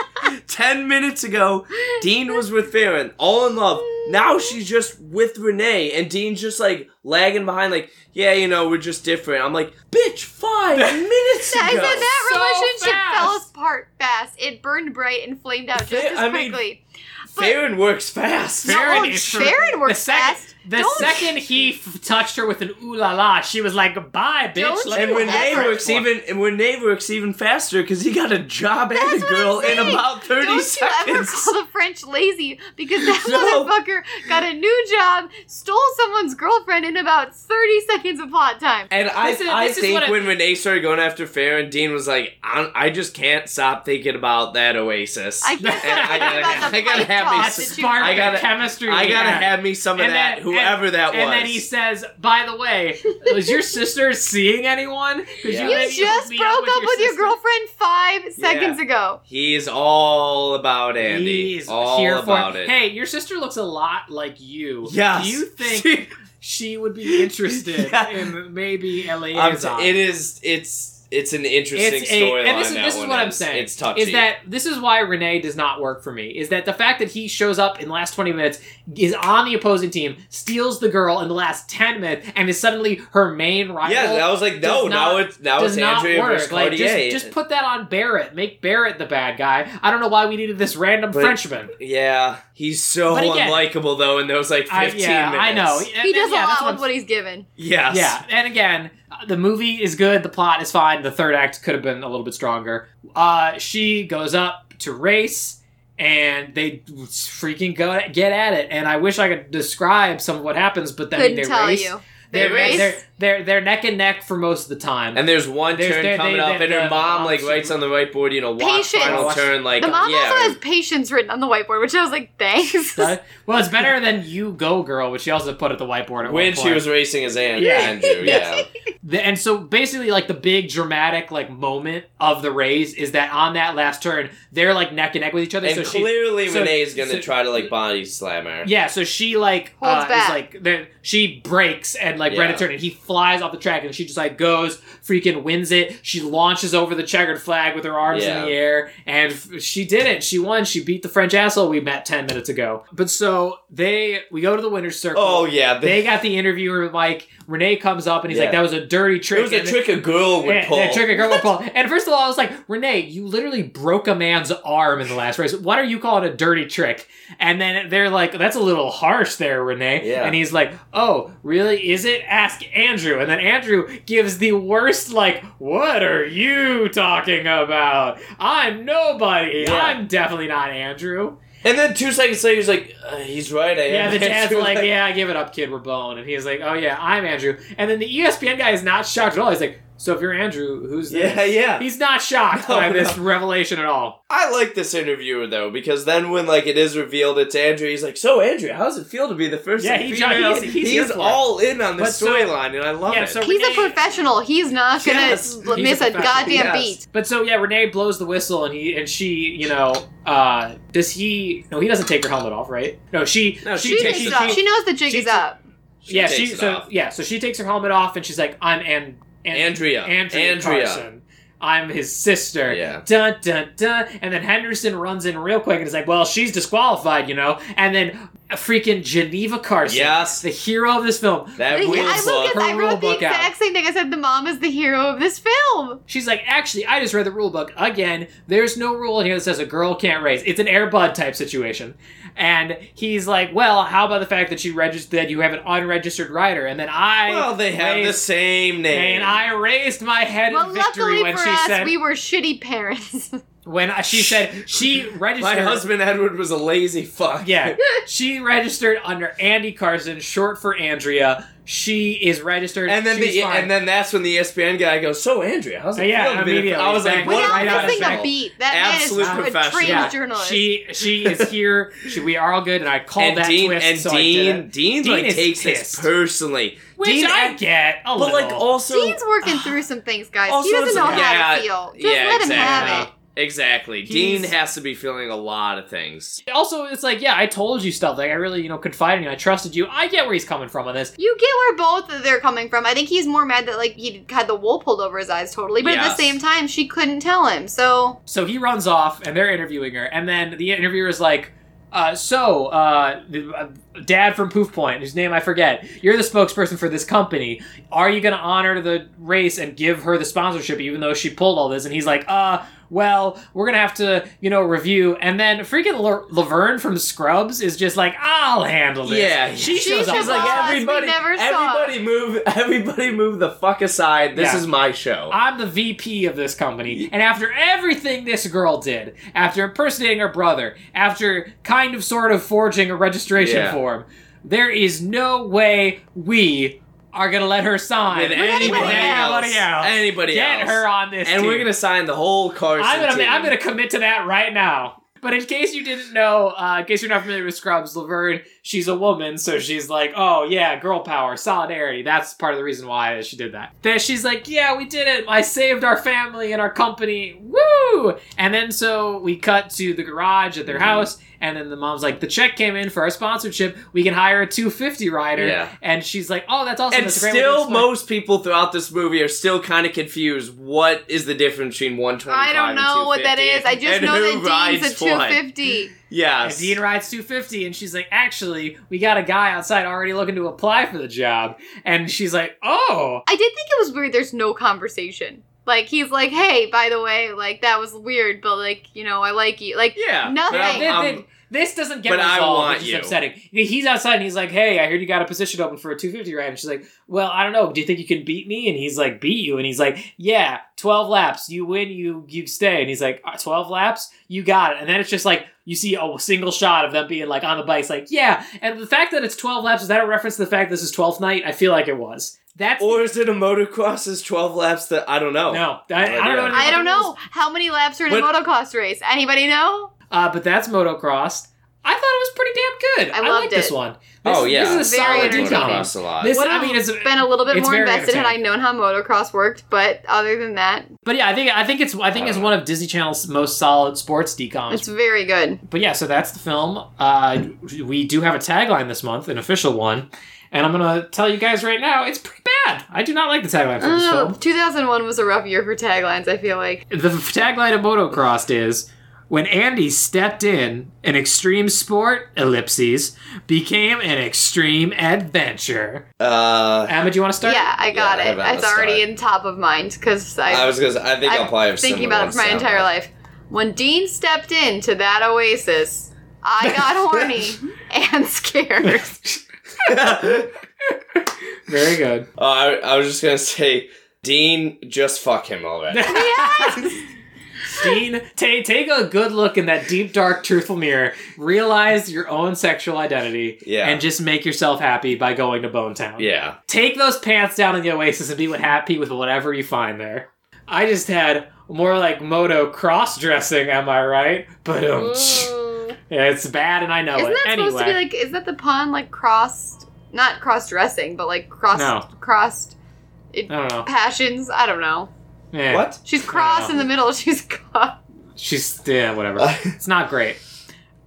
Ten minutes ago, Dean was with Farron. All in love. Now she's just with Renee. And Dean's just like... lagging behind, like, yeah, you know, we're just different. I'm like, bitch, five minutes ago. I said that so relationship fast. fell apart fast. It burned bright and flamed out just Fa- as I quickly. Mean, Farron works fast. No, Farron, is Farron works the fast. Sec- the Don't second he f- touched her with an ooh la la, she was like, bye, bitch. Like, and Renee works even, and Renee works even faster because he got a job That's and a girl in about thirty Don't seconds. Don't you ever call the French lazy because that no. motherfucker got a new job, stole someone's girlfriend, in about thirty seconds of plot time. And I, this is, I this think when I, Renee started going after Farron, Dean was like, I, I just can't stop thinking about that Oasis. I can't and I gotta, about the I gotta have me some, I gotta, chemistry. I gotta yeah. have me some of and that, then, whoever and, that was. And then he says, by the way, was your sister seeing anyone? Yeah. You, you just broke up with, up your, with your girlfriend five seconds yeah. ago. He's all about Andy. He's all here about for it. Hey, your sister looks a lot like you. Yes. Do you think... she would be interested yeah. in maybe liaison. It is, it's, it's an interesting storyline. And this is, this is what I'm saying. It's touchy. Is that this is why Renee does not work for me? Is that the fact that he shows up in the last twenty minutes, is on the opposing team, steals the girl in the last ten minutes, and is suddenly her main rival? Yeah, that was like no. Not, now it's now it's Andrea versus Cartier. Like, just, just put that on Barrett. Make Barrett the bad guy. I don't know why we needed this random but, Frenchman. Yeah. He's so again, unlikable, though, in those, like, fifteen I, yeah, minutes. I know. And he does yeah, a lot with what, what he's given. Yes. Yeah, and again, the movie is good, the plot is fine, the third act could have been a little bit stronger. Uh, she goes up to race, and they freaking go get at it, and I wish I could describe some of what happens, but then Couldn't they tell race. You. They they're, race. They're, they're, they're neck and neck for most of the time. And there's one there's, turn coming they, up, they, and her mom, like, writes on the whiteboard, you know, watch patience. final turn. Like, the mom yeah. also has patience written on the whiteboard, which I was like, thanks. Well, it's better than You Go Girl, which she also put at the whiteboard at When one point. She was racing as Andrew, yeah. Andrew, yeah. The, and so, basically, like, the big dramatic, like, moment of the race is that on that last turn, they're, like, neck and neck with each other. And so clearly she, Renee's so, going to so, try to, like, body slam her. Yeah, so she, like, uh, is, like, the, she breaks and like yeah. ran a turn and he flies off the track and she just like goes freaking wins it. She launches over the checkered flag with her arms yeah. in the air and f- she did it. She won. She beat the French asshole we met ten minutes ago. But so they we go to the winner's circle. Oh yeah, they, they got the interviewer like Renee comes up and he's yeah. like that was a dirty trick. It was a trick a girl would pull. That trick a girl would pull. And first of all, I was like Renee, you literally broke a man's arm in the last race. What are you calling a dirty trick? And then they're like that's a little harsh there, Renee. Yeah. And he's like oh really is it? Ask Andrew. And then Andrew gives the worst, like, what are you talking about? I'm nobody. Yeah. I'm definitely not Andrew. And then two seconds later, he's like, uh, he's right, I yeah, am Yeah, the dad's Andrew. Like, yeah, give it up, kid, we're blown. And he's like, oh yeah, I'm Andrew. And then the E S P N guy is not shocked at all. He's like, so if you're Andrew, who's this? Yeah, yeah. He's not shocked no, by this no. revelation at all. I like this interviewer, though, because then when, like, it is revealed it's Andrew, he's like, so, Andrew, how does it feel to be the first yeah, he, female? He's, he's, he's all in on the storyline, so, and I love yeah, it. So he's Renee, a professional. He's not going to yes, miss a, a goddamn yes. beat. But so, yeah, Renee blows the whistle, and he and she, you know, uh, does he... No, he doesn't take her helmet off, right? No, she... No, she, she takes it off. She knows the jig she, is up. She yeah, she, so, off. yeah, so she takes her helmet off, and she's like, I'm Andrew. And Andrea. Andrea. Andrea Carson. I'm his sister. Yeah. Dun, dun, dun. And then Henderson runs in real quick and is like, well, she's disqualified, you know? And then a freaking Geneva Carson. Yes. The hero of this film. That will book. I wrote the exact same thing. I said the mom is the hero of this film. She's like, actually, I just read the rule book. Again, there's no rule in here that says a girl can't race. It's an Air Bud type situation. And he's like, well, how about the fact that you registered that you have an unregistered rider? And then I Well, they have raised, the same name. And I raised my head well, in victory when she us, said... Well, luckily for us, we were shitty parents. When she said she registered... My husband Edward was a lazy fuck. Yeah. She registered under Andy Carson, short for Andrea. She is registered. And then the, and then that's when the E S P N guy goes, so Andrea, how's it feeling? Yeah, immediately. I was like, what? Right out of the beat. That absolute man is a trained yeah. journalist. She she is here. She, we are all good. And I called that Dean, twist. And so Dean, Dean like takes pissed. This personally. Which Dean, I get a little. But like also, Dean's working uh, through some things, guys. Also, he doesn't know yeah, how to feel. Just yeah, let exactly. him have it. Exactly. He's, Dean has to be feeling a lot of things. Also, it's like, yeah, I told you stuff. Like, I really, you know, confided in you. I trusted you. I get where he's coming from on this. You get where both they're coming from. I think he's more mad that, like, he had the wool pulled over his eyes totally. But yes. at the same time, she couldn't tell him, so... So he runs off, and they're interviewing her. And then the interviewer is like, uh, so, uh, Dad from Poof Point, whose name I forget, you're the spokesperson for this company. Are you going to honor the race and give her the sponsorship, even though she pulled all this? And he's like, uh... well, we're going to have to, you know, review. And then freaking La- Laverne from Scrubs is just like, I'll handle this. Yeah. She, she shows up. She's like, everybody, everybody move, everybody move the fuck aside. This yeah. is my show. I'm the V P of this company. And after everything this girl did, after impersonating her brother, after kind of sort of forging a registration yeah. form, there is no way we... are going to let her sign. With anybody, anybody else. else. Anybody Get else. Get her on this And team. We're going to sign the whole Carson I'm gonna, team. I'm going to commit to that right now. But in case you didn't know, uh, in case you're not familiar with Scrubs, Laverne, she's a woman, so she's like, oh, yeah, girl power, solidarity. That's part of the reason why she did that. Then she's like, yeah, we did it. I saved our family and our company. Woo! And then so we cut to the garage at their mm-hmm. house, and then the mom's like, the check came in for our sponsorship. We can hire a two fifty rider. Yeah. And she's like, oh, that's awesome. And that's great. Still most people throughout this movie are still kind of confused. What is the difference between one twenty-five and two fifty? I don't know what that is. I just and know that Dean's a two fifty. Yes. And Dean rides two fifty, and she's like, actually, we got a guy outside already looking to apply for the job. And she's like, oh. I did think it was weird there's no conversation. Like, he's like, hey, by the way, like, that was weird, but, like, you know, I like you. Like, yeah, nothing. Um, th- th- this doesn't get but resolved, I want which is upsetting. He's outside, and he's like, hey, I heard you got a position open for a two fifty ride. And she's like, well, I don't know. Do you think you can beat me? And he's like, beat you? And he's like, yeah, twelve laps. You win, you you stay. And he's like, twelve laps? You got it. And then it's just like, you see a single shot of them being, like, on the bikes, like, yeah. And the fact that it's twelve laps, is that a reference to the fact this is Twelfth Night? I feel like it was. That's or is it a motocross's twelve laps that, I don't know. No. I, I don't know. I don't know. How many laps are in but, a motocross race? Anybody know? Uh, but that's motocross. I thought it was pretty damn good. I, I loved like it. This one. This, oh, yeah. This is a very solid motocross a lot. This, I mean, it's been a little bit more invested had I known how motocross worked, but other than that. But yeah, I think I think it's I think it's one of Disney Channel's most solid sports decoms. It's very good. But yeah, so that's the film. Uh, we do have a tagline this month, an official one. And I'm going to tell you guys right now, it's pretty bad. I do not like the tagline for this uh, film. two thousand one was a rough year for taglines, I feel like. The tagline of Motocross is, when Andy stepped in, an extreme sport, ellipses, became an extreme adventure. Uh, Amma, do you want to start? Yeah, I got yeah, it. It's already in top of mind, because I, I was going to I think I'll probably have thinking about it for my entire out. life. When Dean stepped into that oasis, I got horny and scared. Very good. Uh, I, I was just gonna say, Dean, just fuck him already. Yes. Dean, t- take a good look in that deep, dark, truthful mirror. Realize your own sexual identity, yeah. and just make yourself happy by going to Bone Town. Yeah. Take those pants down in the Oasis and be happy with whatever you find there. I just had more like moto cross-dressing. Am I right? Ba-dum. Yeah, it's bad, and I know Isn't it. Isn't that anyway. supposed to be like? Is that the pun like crossed? Not cross-dressing, but like crossed, no. crossed it, I don't know. passions. I don't know. Yeah. What? She's cross in the middle. She's cross. She's, yeah, whatever. It's not great.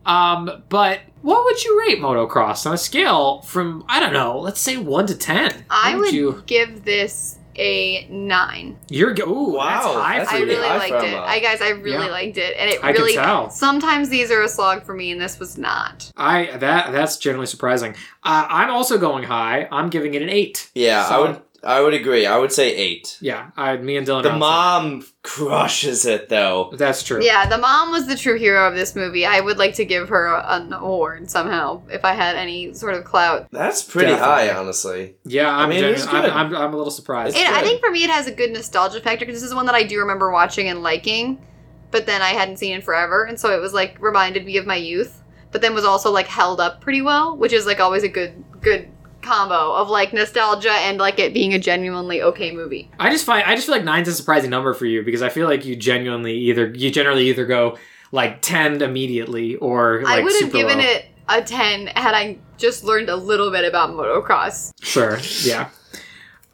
Um, but what would you rate Motocross on a scale from, I don't know, let's say one to ten? I would, would you... give this a nine. You're, ooh, wow. That's high that's for I really high liked it. Up. I guys, I really yeah. liked it. And it I really, can tell. Sometimes these are a slog for me and this was not. I, that, that's generally surprising. Uh, I'm also going high. I'm giving it an eight. Yeah, so, I would, I would agree. I would say eight. Yeah, I, me and Dylan. The mom crushes it though. That's true. Yeah, the mom was the true hero of this movie. I would like to give her an award somehow if I had any sort of clout. That's pretty Definitely. high, honestly. Yeah, I'm I mean, gen- it's good. I'm, I'm, I'm a little surprised. It, I think for me, it has a good nostalgia factor because this is one that I do remember watching and liking. but then I hadn't seen in forever, and so it was, like, reminded me of my youth, but then was also, like, held up pretty well, which is, like, always a good, good combo of, like, nostalgia and, like, it being a genuinely okay movie. I just find, I just feel like nine's a surprising number for you, because I feel like you genuinely either, you generally either go, like, ten immediately, or, like, I would have given low. It a ten had I just learned a little bit about motocross. Sure, yeah.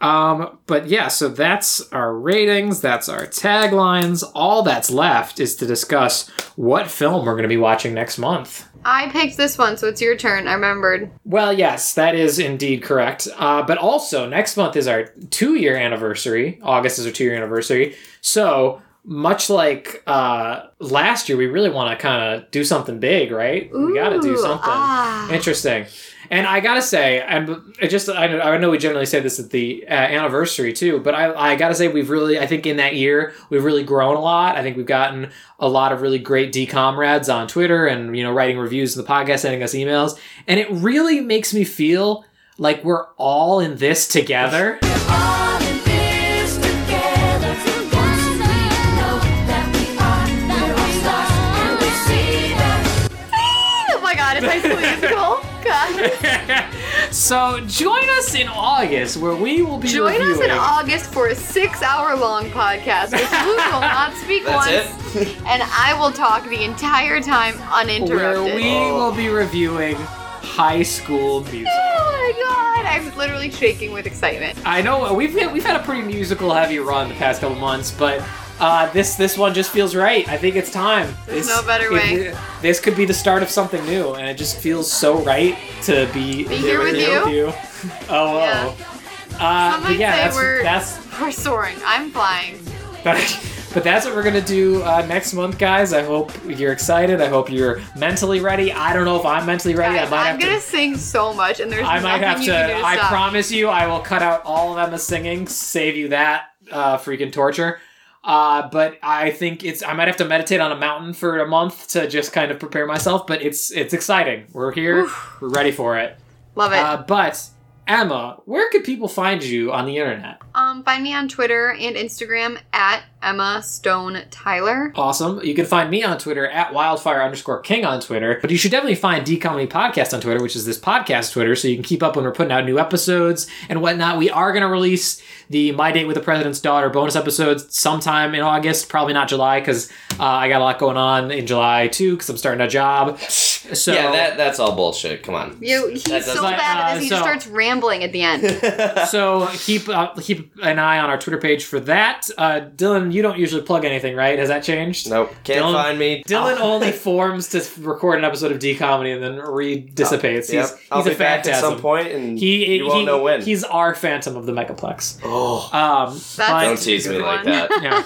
Um, but yeah, so that's our ratings, that's our taglines. All that's left is to discuss what film we're going to be watching next month. I picked this one, so it's your turn. I remembered. Well, yes, that is indeed correct. Uh, but also, next month is our two-year anniversary. August is our two-year anniversary. So, much like uh, last year, we really want to kind of do something big, right? Ooh, we got to do something ah. interesting. And I gotta say, and just I, I know we generally say this at the uh, anniversary too, but I, I gotta say we've really, I think in that year, we've really grown a lot. I think we've gotten a lot of really great D comrades on Twitter and, you know, writing reviews in the podcast, sending us emails. And it really makes me feel like we're all in this together. So join us in August where we will be join reviewing. us in August for a six hour long podcast which Luke will not speak once it? and I will talk the entire time uninterrupted, where we oh. will be reviewing High School Musical. Oh my god, I'm literally shaking with excitement. I know we've had, we've had a pretty musical heavy run the past couple months, but Uh, this this one just feels right. I think it's time. There's this, no better way. It, this could be the start of something new, and it just feels so right to be, be here with you. With you. Oh, yeah. oh. Uh, but yeah, that's, we're, that's, we're soaring. I'm flying. But, but that's what we're going to do uh, next month, guys. I hope you're excited. I hope you're mentally ready. I don't know if I'm mentally ready. Guys, I might I'm going to sing so much, and there's I nothing might have you to, can do to I stop. Promise you, I will cut out all of Emma's singing, save you that uh, freaking torture. Uh, but I think it's, I might have to meditate on a mountain for a month to just kind of prepare myself, but it's, it's exciting. We're here. Oof. We're ready for it. Love it. Uh, but Emma, where could people find you on the internet? Um, find me on Twitter and Instagram at Emma Stone Tyler. Awesome. You can find me on Twitter at wildfire underscore king on Twitter, but you should definitely find D Comedy Podcast on Twitter, which is this podcast Twitter, so you can keep up when we're putting out new episodes and whatnot. We are going to release the My Date with the President's Daughter bonus episodes sometime in August, probably not July, because uh, I got a lot going on in July too, because I'm starting a job. So yeah, that that's all bullshit. Come on. You, he's that, so bad at this. Uh, he so, just starts rambling at the end. So keep uh, keep an eye on our Twitter page for that. Uh, Dylan, you don't usually plug anything, right? Has that changed? Nope. Can't Dylan, find me. Dylan oh. only forms to record an episode of D Comedy and then re-dissipates. Oh, yep. He's, I'll he's be a back phantasm. At some point, and he, you he, won't know when. He's our phantom of the Megaplex. Oh, um, but, don't tease me like that. Yeah.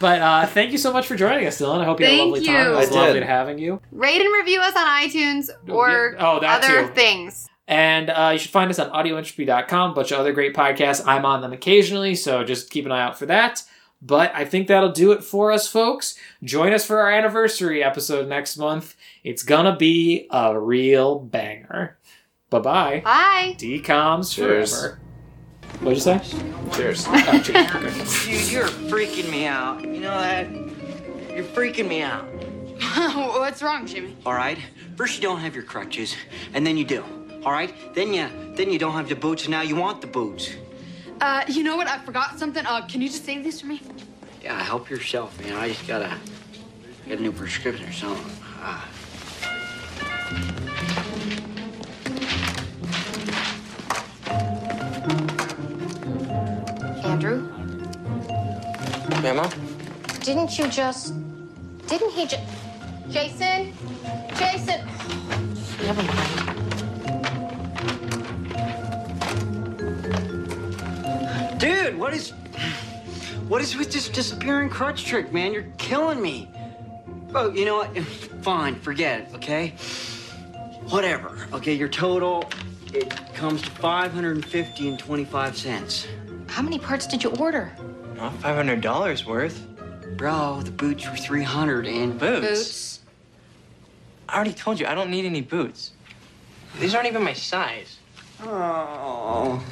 But uh, thank you so much for joining us, Dylan. I hope you had a lovely you. time. It was lovely having you. Rate and review us on iTunes or oh, other too. things. And uh, you should find us on audio entropy dot com, a bunch of other great podcasts. I'm on them occasionally, so just keep an eye out for that. But I think that'll do it for us, folks. Join us for our anniversary episode next month. It's gonna be a real banger. Bye-bye. Bye. D Coms forever. What'd you say? Cheers. Oh, cheers. Okay. Dude, you're freaking me out. You know that? You're freaking me out. What's wrong, Jimmy? All right. First you don't have your crutches, and then you do. All right? Then you, then you don't have the boots, and now you want the boots. Uh, you know what? I forgot something. Uh, can you just save this for me? Yeah, help yourself, man. I just gotta get a new prescription or something. Uh. Andrew? Grandma? Didn't you just... Didn't he just... Jason? Jason! Never mind. Dude, what is, what is with this disappearing crutch trick, man? You're killing me. Bro, you know what? Fine, forget it, okay? Whatever, okay? Your total, it comes to five hundred fifty dollars and twenty-five cents. How many parts did you order? Not five hundred dollars worth. Bro, the boots were three hundred dollars and... Boots? Boots? I already told you, I don't need any boots. These aren't even my size. Oh.